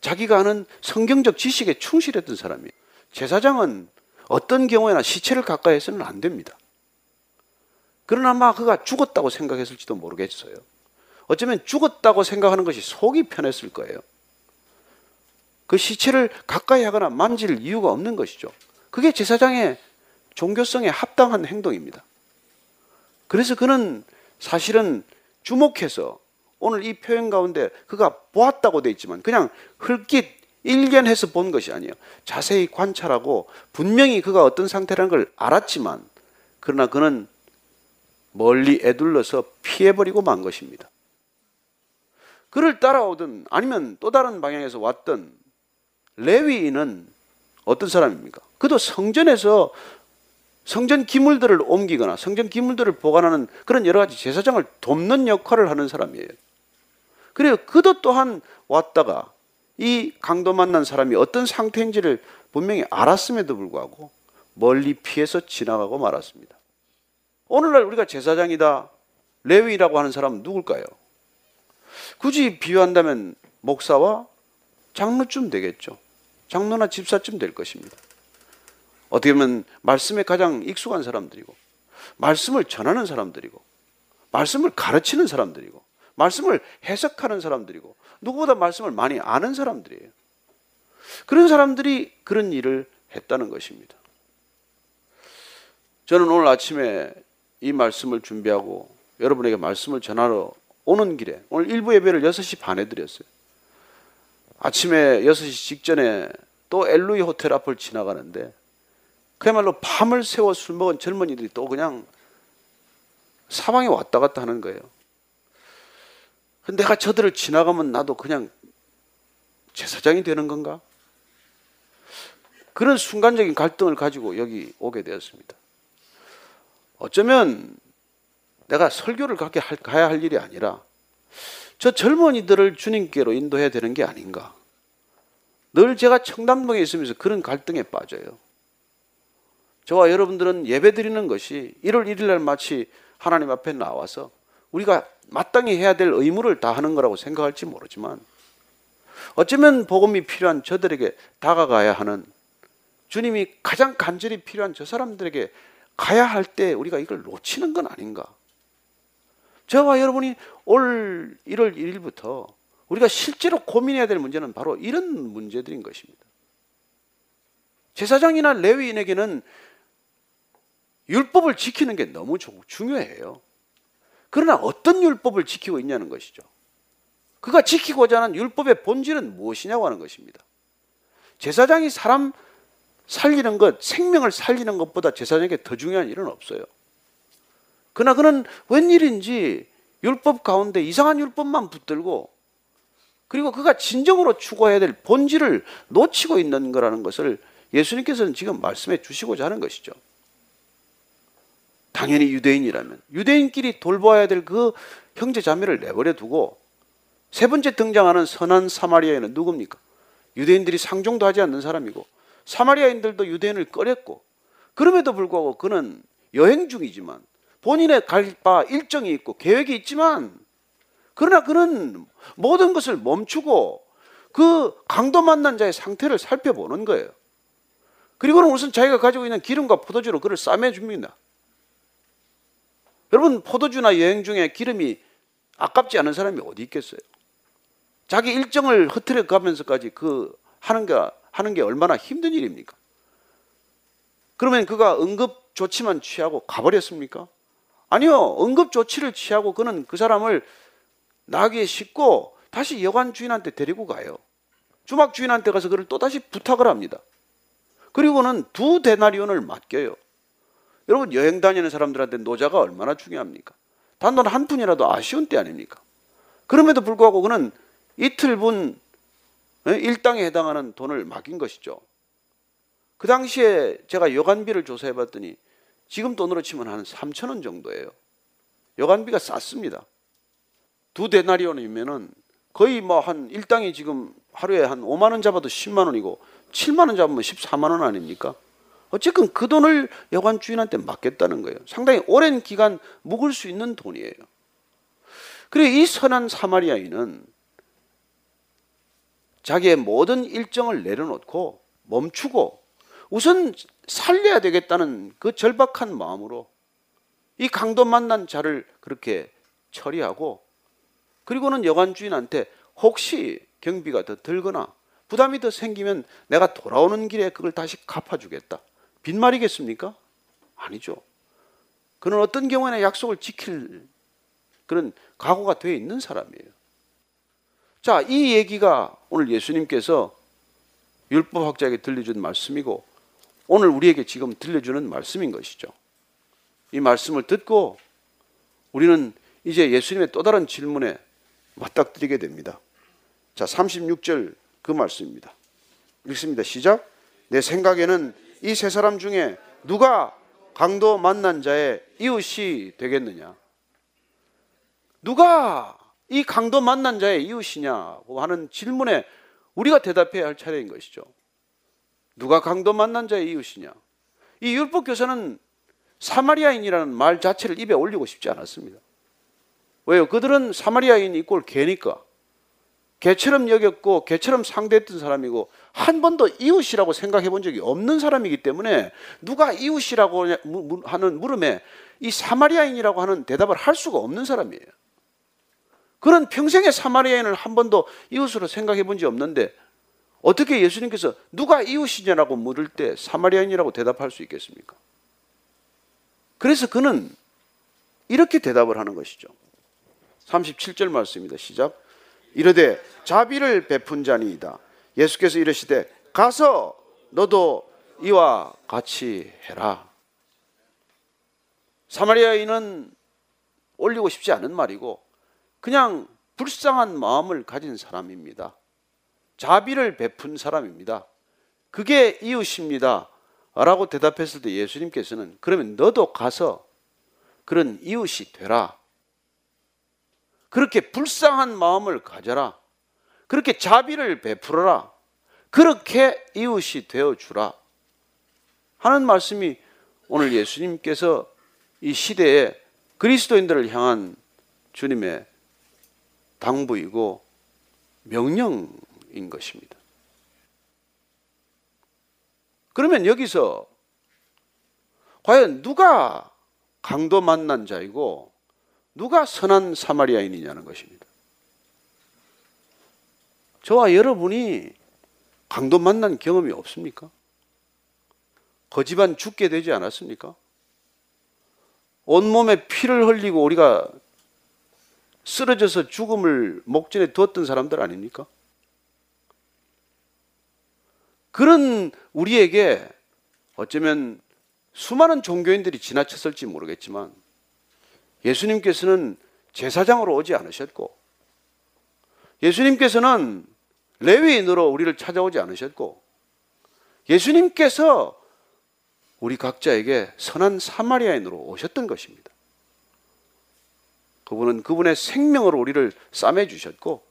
자기가 아는 성경적 지식에 충실했던 사람이에요. 제사장은 어떤 경우에나 시체를 가까이 해서는 안 됩니다. 그러나 아마 그가 죽었다고 생각했을지도 모르겠어요. 어쩌면 죽었다고 생각하는 것이 속이 편했을 거예요. 그 시체를 가까이 하거나 만질 이유가 없는 것이죠. 그게 제사장의 종교성에 합당한 행동입니다. 그래서 그는 사실은 주목해서 오늘 이 표현 가운데 그가 보았다고 돼 있지만 그냥 흘낏 일견해서 본 것이 아니에요. 자세히 관찰하고 분명히 그가 어떤 상태라는 걸 알았지만 그러나 그는 멀리 애둘러서 피해버리고 만 것입니다. 그를 따라오든 아니면 또 다른 방향에서 왔던 레위인은 어떤 사람입니까? 그도 성전에서 성전 기물들을 옮기거나 성전 기물들을 보관하는 그런 여러 가지 제사장을 돕는 역할을 하는 사람이에요. 그래서 그도 또한 왔다가 이 강도 만난 사람이 어떤 상태인지를 분명히 알았음에도 불구하고 멀리 피해서 지나가고 말았습니다. 오늘날 우리가 제사장이다, 레위라고 하는 사람은 누굴까요? 굳이 비유한다면 목사와 장로쯤 되겠죠. 장로나 집사쯤 될 것입니다. 어떻게 보면 말씀에 가장 익숙한 사람들이고 말씀을 전하는 사람들이고 말씀을 가르치는 사람들이고 말씀을 해석하는 사람들이고 누구보다 말씀을 많이 아는 사람들이에요. 그런 사람들이 그런 일을 했다는 것입니다. 저는 오늘 아침에 이 말씀을 준비하고 여러분에게 말씀을 전하러 오는 길에 오늘 일부 예배를 여섯 시 반에 드렸어요. 아침에 여섯 시 직전에 또 엘루이 호텔 앞을 지나가는데 그야말로 밤을 새워 술 먹은 젊은이들이 또 그냥 사방에 왔다 갔다 하는 거예요. 근데 내가 저들을 지나가면 나도 그냥 제사장이 되는 건가? 그런 순간적인 갈등을 가지고 여기 오게 되었습니다. 어쩌면 내가 설교를 가야 할 일이 아니라 저 젊은이들을 주님께로 인도해야 되는 게 아닌가. 늘 제가 청담동에 있으면서 그런 갈등에 빠져요. 저와 여러분들은 예배드리는 것이 일월 일일 날 마치 하나님 앞에 나와서 우리가 마땅히 해야 될 의무를 다 하는 거라고 생각할지 모르지만 어쩌면 복음이 필요한 저들에게 다가가야 하는, 주님이 가장 간절히 필요한 저 사람들에게 가야 할 때 우리가 이걸 놓치는 건 아닌가. 저와 여러분이 올 일월 일일부터 우리가 실제로 고민해야 될 문제는 바로 이런 문제들인 것입니다. 제사장이나 레위인에게는 율법을 지키는 게 너무 중요해요. 그러나 어떤 율법을 지키고 있냐는 것이죠. 그가 지키고자 하는 율법의 본질은 무엇이냐고 하는 것입니다. 제사장이 사람 살리는 것, 생명을 살리는 것보다 제사장에게 더 중요한 일은 없어요. 그러나 그는 웬일인지 율법 가운데 이상한 율법만 붙들고, 그리고 그가 진정으로 추구해야 될 본질을 놓치고 있는 거라는 것을 예수님께서는 지금 말씀해 주시고자 하는 것이죠. 당연히 유대인이라면 유대인끼리 돌봐야 될 그 형제 자매를 내버려 두고, 세 번째 등장하는 선한 사마리아인은 누굽니까? 유대인들이 상종도 하지 않는 사람이고 사마리아인들도 유대인을 꺼렸고, 그럼에도 불구하고 그는 여행 중이지만 본인의 갈 바 일정이 있고 계획이 있지만, 그러나 그는 모든 것을 멈추고 그 강도 만난 자의 상태를 살펴보는 거예요. 그리고는 우선 자기가 가지고 있는 기름과 포도주로 그를 싸매 줍니다. 여러분, 포도주나 여행 중에 기름이 아깝지 않은 사람이 어디 있겠어요? 자기 일정을 흐트려 가면서까지 그 하는 게, 하는 게 얼마나 힘든 일입니까? 그러면 그가 응급조치만 취하고 가버렸습니까? 아니요. 응급조치를 취하고 그는 그 사람을 나귀에 싣고 다시 여관 주인한테 데리고 가요. 주막 주인한테 가서 그를 또다시 부탁을 합니다. 그리고는 두 데나리온을 맡겨요. 여러분, 여행 다니는 사람들한테 노자가 얼마나 중요합니까? 단돈 한 푼이라도 아쉬운 때 아닙니까? 그럼에도 불구하고 그는 이틀분 일당에 해당하는 돈을 맡긴 것이죠. 그 당시에 제가 여관비를 조사해봤더니 지금 돈으로 치면 한 삼천 원 정도예요. 여관비가 쌌습니다. 두 데나리온이면은 거의 뭐 한 일당이 지금 하루에 한 오만 원 잡아도 십만 원이고 칠만 원 잡으면 십사만 원 아닙니까? 어쨌든 그 돈을 여관 주인한테 맡겠다는 거예요. 상당히 오랜 기간 묵을 수 있는 돈이에요. 그리고 이 선한 사마리아인은 자기의 모든 일정을 내려놓고 멈추고 우선 살려야 되겠다는 그 절박한 마음으로 이 강도 만난 자를 그렇게 처리하고, 그리고는 여관 주인한테 혹시 경비가 더 들거나 부담이 더 생기면 내가 돌아오는 길에 그걸 다시 갚아주겠다. 빈말이겠습니까? 아니죠. 그는 어떤 경우에나 약속을 지킬 그런 각오가 되어 있는 사람이에요. 자, 이 얘기가 오늘 예수님께서 율법학자에게 들려준 말씀이고 오늘 우리에게 지금 들려주는 말씀인 것이죠. 이 말씀을 듣고 우리는 이제 예수님의 또 다른 질문에 맞닥뜨리게 됩니다. 자, 삼십육 절 그 말씀입니다. 읽습니다. 시작. 내 생각에는 이 세 사람 중에 누가 강도 만난 자의 이웃이 되겠느냐? 누가 이 강도 만난 자의 이웃이냐고 하는 질문에 우리가 대답해야 할 차례인 것이죠. 누가 강도 만난 자의 이웃이냐? 이 율법 교사는 사마리아인이라는 말 자체를 입에 올리고 싶지 않았습니다. 왜요? 그들은 사마리아인 이꼴 개니까, 개처럼 여겼고 개처럼 상대했던 사람이고 한 번도 이웃이라고 생각해 본 적이 없는 사람이기 때문에 누가 이웃이라고 하는 물음에 이 사마리아인이라고 하는 대답을 할 수가 없는 사람이에요. 그는 평생에 사마리아인을 한 번도 이웃으로 생각해 본 적이 없는데 어떻게 예수님께서 누가 이웃이냐라고 물을 때 사마리아인이라고 대답할 수 있겠습니까? 그래서 그는 이렇게 대답을 하는 것이죠. 삼십칠 절 말씀입니다. 시작. 이르되 자비를 베푼 자니이다. 예수께서 이르시되 가서 너도 이와 같이 해라. 사마리아인은 올리고 싶지 않은 말이고 그냥 불쌍한 마음을 가진 사람입니다. 자비를 베푼 사람입니다. 그게 이웃입니다 라고 대답했을 때 예수님께서는 그러면 너도 가서 그런 이웃이 되라. 그렇게 불쌍한 마음을 가져라. 그렇게 자비를 베풀어라. 그렇게 이웃이 되어주라 하는 말씀이 오늘 예수님께서 이 시대에 그리스도인들을 향한 주님의 당부이고 명령인 것입니다. 그러면 여기서 과연 누가 강도 만난 자이고 누가 선한 사마리아인이냐는 것입니다. 저와 여러분이 강도 만난 경험이 없습니까? 거지반 죽게 되지 않았습니까? 온몸에 피를 흘리고 우리가 쓰러져서 죽음을 목전에 두었던 사람들 아닙니까? 그런 우리에게 어쩌면 수많은 종교인들이 지나쳤을지 모르겠지만 예수님께서는 제사장으로 오지 않으셨고 예수님께서는 레위인으로 우리를 찾아오지 않으셨고 예수님께서 우리 각자에게 선한 사마리아인으로 오셨던 것입니다. 그분은 그분의 생명으로 우리를 싸매주셨고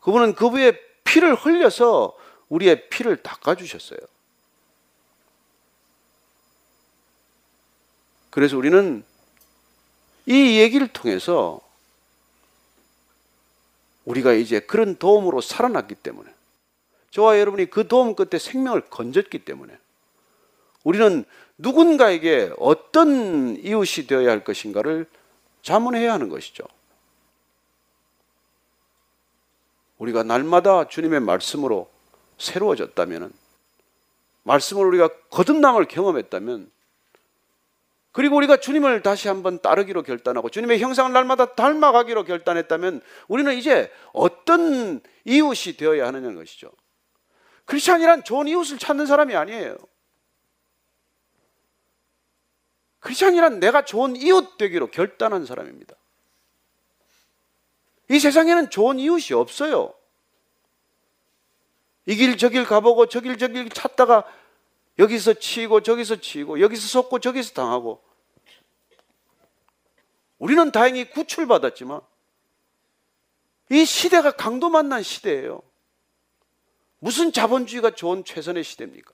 그분은 그분의 피를 흘려서 우리의 피를 닦아주셨어요. 그래서 우리는 이 얘기를 통해서 우리가 이제 그런 도움으로 살아났기 때문에 저와 여러분이 그 도움 끝에 생명을 건졌기 때문에 우리는 누군가에게 어떤 이웃이 되어야 할 것인가를 자문해야 하는 것이죠. 우리가 날마다 주님의 말씀으로 새로워졌다면, 말씀으로 우리가 거듭남을 경험했다면, 그리고 우리가 주님을 다시 한번 따르기로 결단하고 주님의 형상을 날마다 닮아가기로 결단했다면 우리는 이제 어떤 이웃이 되어야 하느냐는 것이죠. 크리스찬이란 좋은 이웃을 찾는 사람이 아니에요. 크리스찬이란 내가 좋은 이웃 되기로 결단한 사람입니다. 이 세상에는 좋은 이웃이 없어요. 이 길 저 길 가보고 저 길 저 길 찾다가 여기서 치이고 저기서 치이고 여기서 속고 저기서 당하고 우리는 다행히 구출받았지만 이 시대가 강도 만난 시대예요. 무슨 자본주의가 좋은 최선의 시대입니까?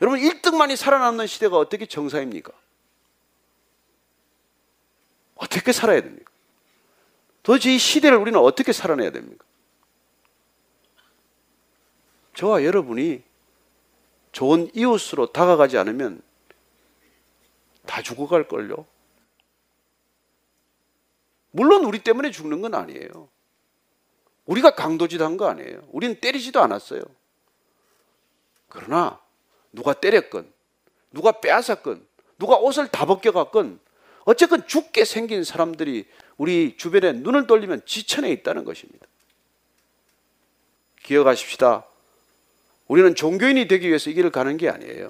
여러분 일 등만이 살아남는 시대가 어떻게 정상입니까? 어떻게 살아야 됩니까? 도대체 이 시대를 우리는 어떻게 살아내야 됩니까? 저와 여러분이 좋은 이웃으로 다가가지 않으면 다 죽어갈걸요? 물론 우리 때문에 죽는 건 아니에요. 우리가 강도짓 한 거 아니에요. 우리는 때리지도 않았어요. 그러나 누가 때렸건 누가 빼앗았건 누가 옷을 다 벗겨갔건 어쨌건 죽게 생긴 사람들이 우리 주변에 눈을 돌리면 지천에 있다는 것입니다. 기억하십시다. 우리는 종교인이 되기 위해서 이 길을 가는 게 아니에요.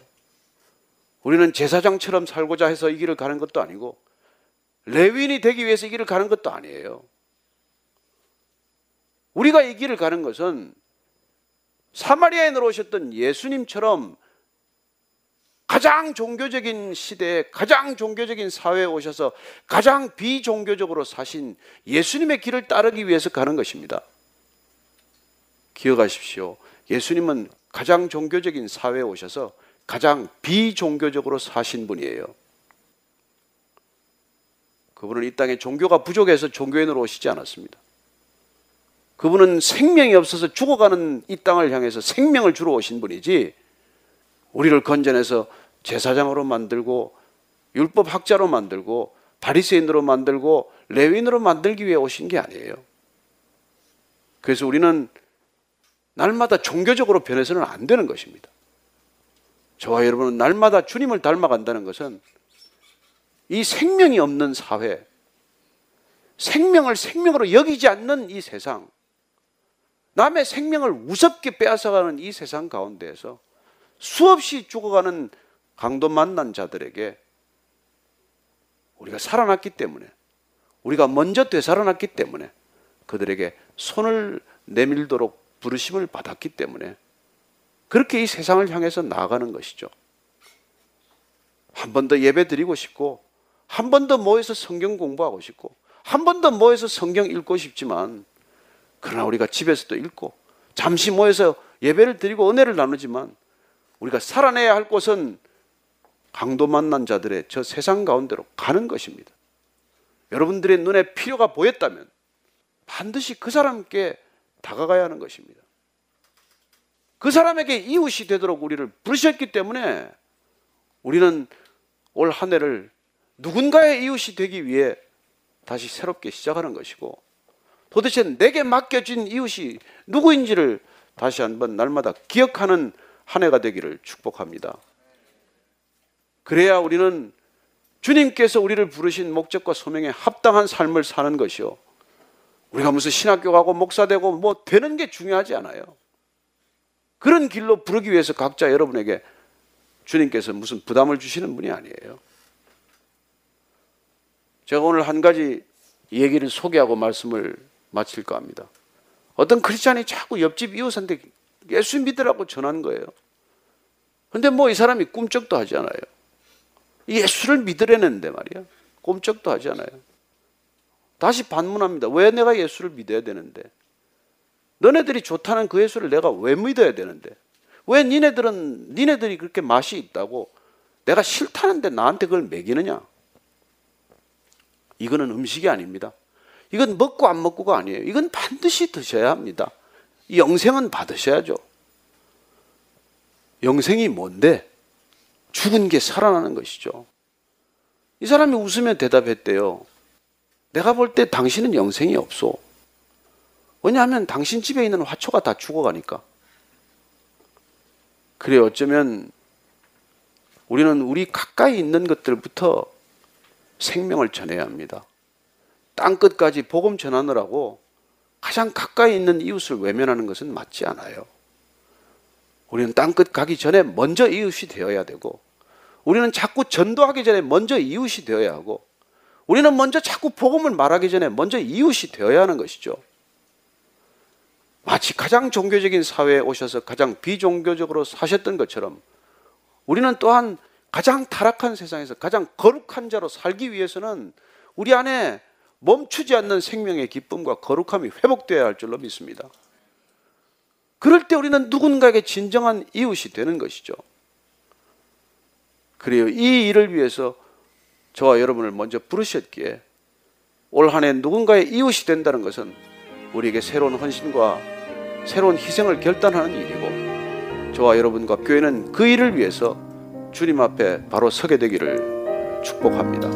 우리는 제사장처럼 살고자 해서 이 길을 가는 것도 아니고 레위인이 되기 위해서 이 길을 가는 것도 아니에요. 우리가 이 길을 가는 것은 사마리아인으로 오셨던 예수님처럼 가장 종교적인 시대에 가장 종교적인 사회에 오셔서 가장 비종교적으로 사신 예수님의 길을 따르기 위해서 가는 것입니다. 기억하십시오. 예수님은 가장 종교적인 사회에 오셔서 가장 비종교적으로 사신 분이에요. 그분은 이 땅에 종교가 부족해서 종교인으로 오시지 않았습니다. 그분은 생명이 없어서 죽어가는 이 땅을 향해서 생명을 주러 오신 분이지 우리를 건져내서 제사장으로 만들고 율법학자로 만들고 바리새인으로 만들고 레위인으로 만들기 위해 오신 게 아니에요. 그래서 우리는 날마다 종교적으로 변해서는 안 되는 것입니다. 저와 여러분은 날마다 주님을 닮아간다는 것은 이 생명이 없는 사회, 생명을 생명으로 여기지 않는 이 세상, 남의 생명을 우습게 빼앗아가는 이 세상 가운데에서 수없이 죽어가는 강도 만난 자들에게 우리가 살아났기 때문에, 우리가 먼저 되살아났기 때문에, 그들에게 손을 내밀도록 부르심을 받았기 때문에 그렇게 이 세상을 향해서 나아가는 것이죠. 한 번 더 예배 드리고 싶고, 한 번 더 모여서 성경 공부하고 싶고, 한 번 더 모여서 성경 읽고 싶지만, 그러나 우리가 집에서도 읽고 잠시 모여서 예배를 드리고 은혜를 나누지만 우리가 살아내야 할 곳은 강도 만난 자들의 저 세상 가운데로 가는 것입니다. 여러분들의 눈에 필요가 보였다면 반드시 그 사람께 다가가야 하는 것입니다. 그 사람에게 이웃이 되도록 우리를 부르셨기 때문에 우리는 올 한 해를 누군가의 이웃이 되기 위해 다시 새롭게 시작하는 것이고, 도대체 내게 맡겨진 이웃이 누구인지를 다시 한번 날마다 기억하는 한 해가 되기를 축복합니다. 그래야 우리는 주님께서 우리를 부르신 목적과 소명에 합당한 삶을 사는 것이요, 우리가 무슨 신학교 가고 목사되고 뭐 되는 게 중요하지 않아요. 그런 길로 부르기 위해서 각자 여러분에게 주님께서 무슨 부담을 주시는 분이 아니에요. 제가 오늘 한 가지 얘기를 소개하고 말씀을 마칠까 합니다. 어떤 크리스찬이 자꾸 옆집 이웃한테 예수 믿으라고 전한 거예요. 근데 뭐 이 사람이 꿈쩍도 하지 않아요. 예수를 믿으려는데 말이야, 꿈쩍도 하지 않아요. 다시 반문합니다. 왜 내가 예수를 믿어야 되는데? 너네들이 좋다는 그 예수를 내가 왜 믿어야 되는데? 왜 니네들은, 니네들이 그렇게 맛이 있다고 내가 싫다는데 나한테 그걸 먹이느냐? 이거는 음식이 아닙니다. 이건 먹고 안 먹고가 아니에요. 이건 반드시 드셔야 합니다. 영생은 받으셔야죠. 영생이 뭔데? 죽은 게 살아나는 것이죠. 이 사람이 웃으며 대답했대요. 내가 볼 때 당신은 영생이 없소. 왜냐하면 당신 집에 있는 화초가 다 죽어가니까. 그래, 어쩌면 우리는 우리 가까이 있는 것들부터 생명을 전해야 합니다. 땅끝까지 복음 전하느라고 가장 가까이 있는 이웃을 외면하는 것은 맞지 않아요. 우리는 땅끝 가기 전에 먼저 이웃이 되어야 되고, 우리는 자꾸 전도하기 전에 먼저 이웃이 되어야 하고, 우리는 먼저 자꾸 복음을 말하기 전에 먼저 이웃이 되어야 하는 것이죠. 마치 가장 종교적인 사회에 오셔서 가장 비종교적으로 사셨던 것처럼 우리는 또한 가장 타락한 세상에서 가장 거룩한 자로 살기 위해서는 우리 안에 멈추지 않는 생명의 기쁨과 거룩함이 회복되어야 할 줄로 믿습니다. 그럴 때 우리는 누군가에게 진정한 이웃이 되는 것이죠. 그래요, 이 일을 위해서 저와 여러분을 먼저 부르셨기에 올 한 해 누군가의 이웃이 된다는 것은 우리에게 새로운 헌신과 새로운 희생을 결단하는 일이고, 저와 여러분과 교회는 그 일을 위해서 주님 앞에 바로 서게 되기를 축복합니다.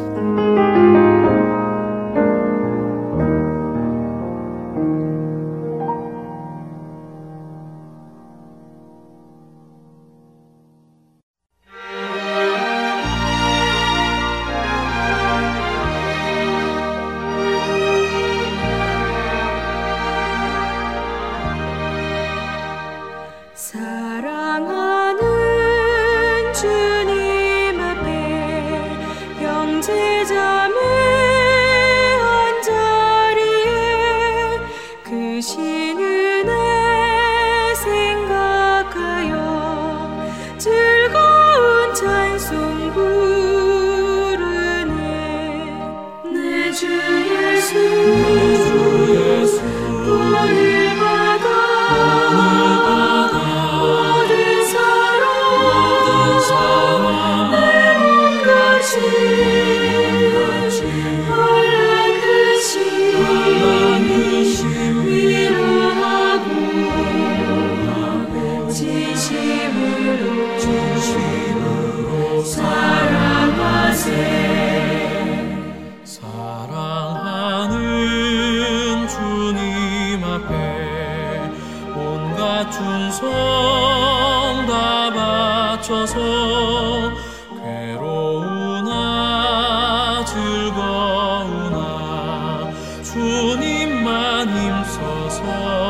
맞춰서 괴로우나 즐거우나 주님만 힘써서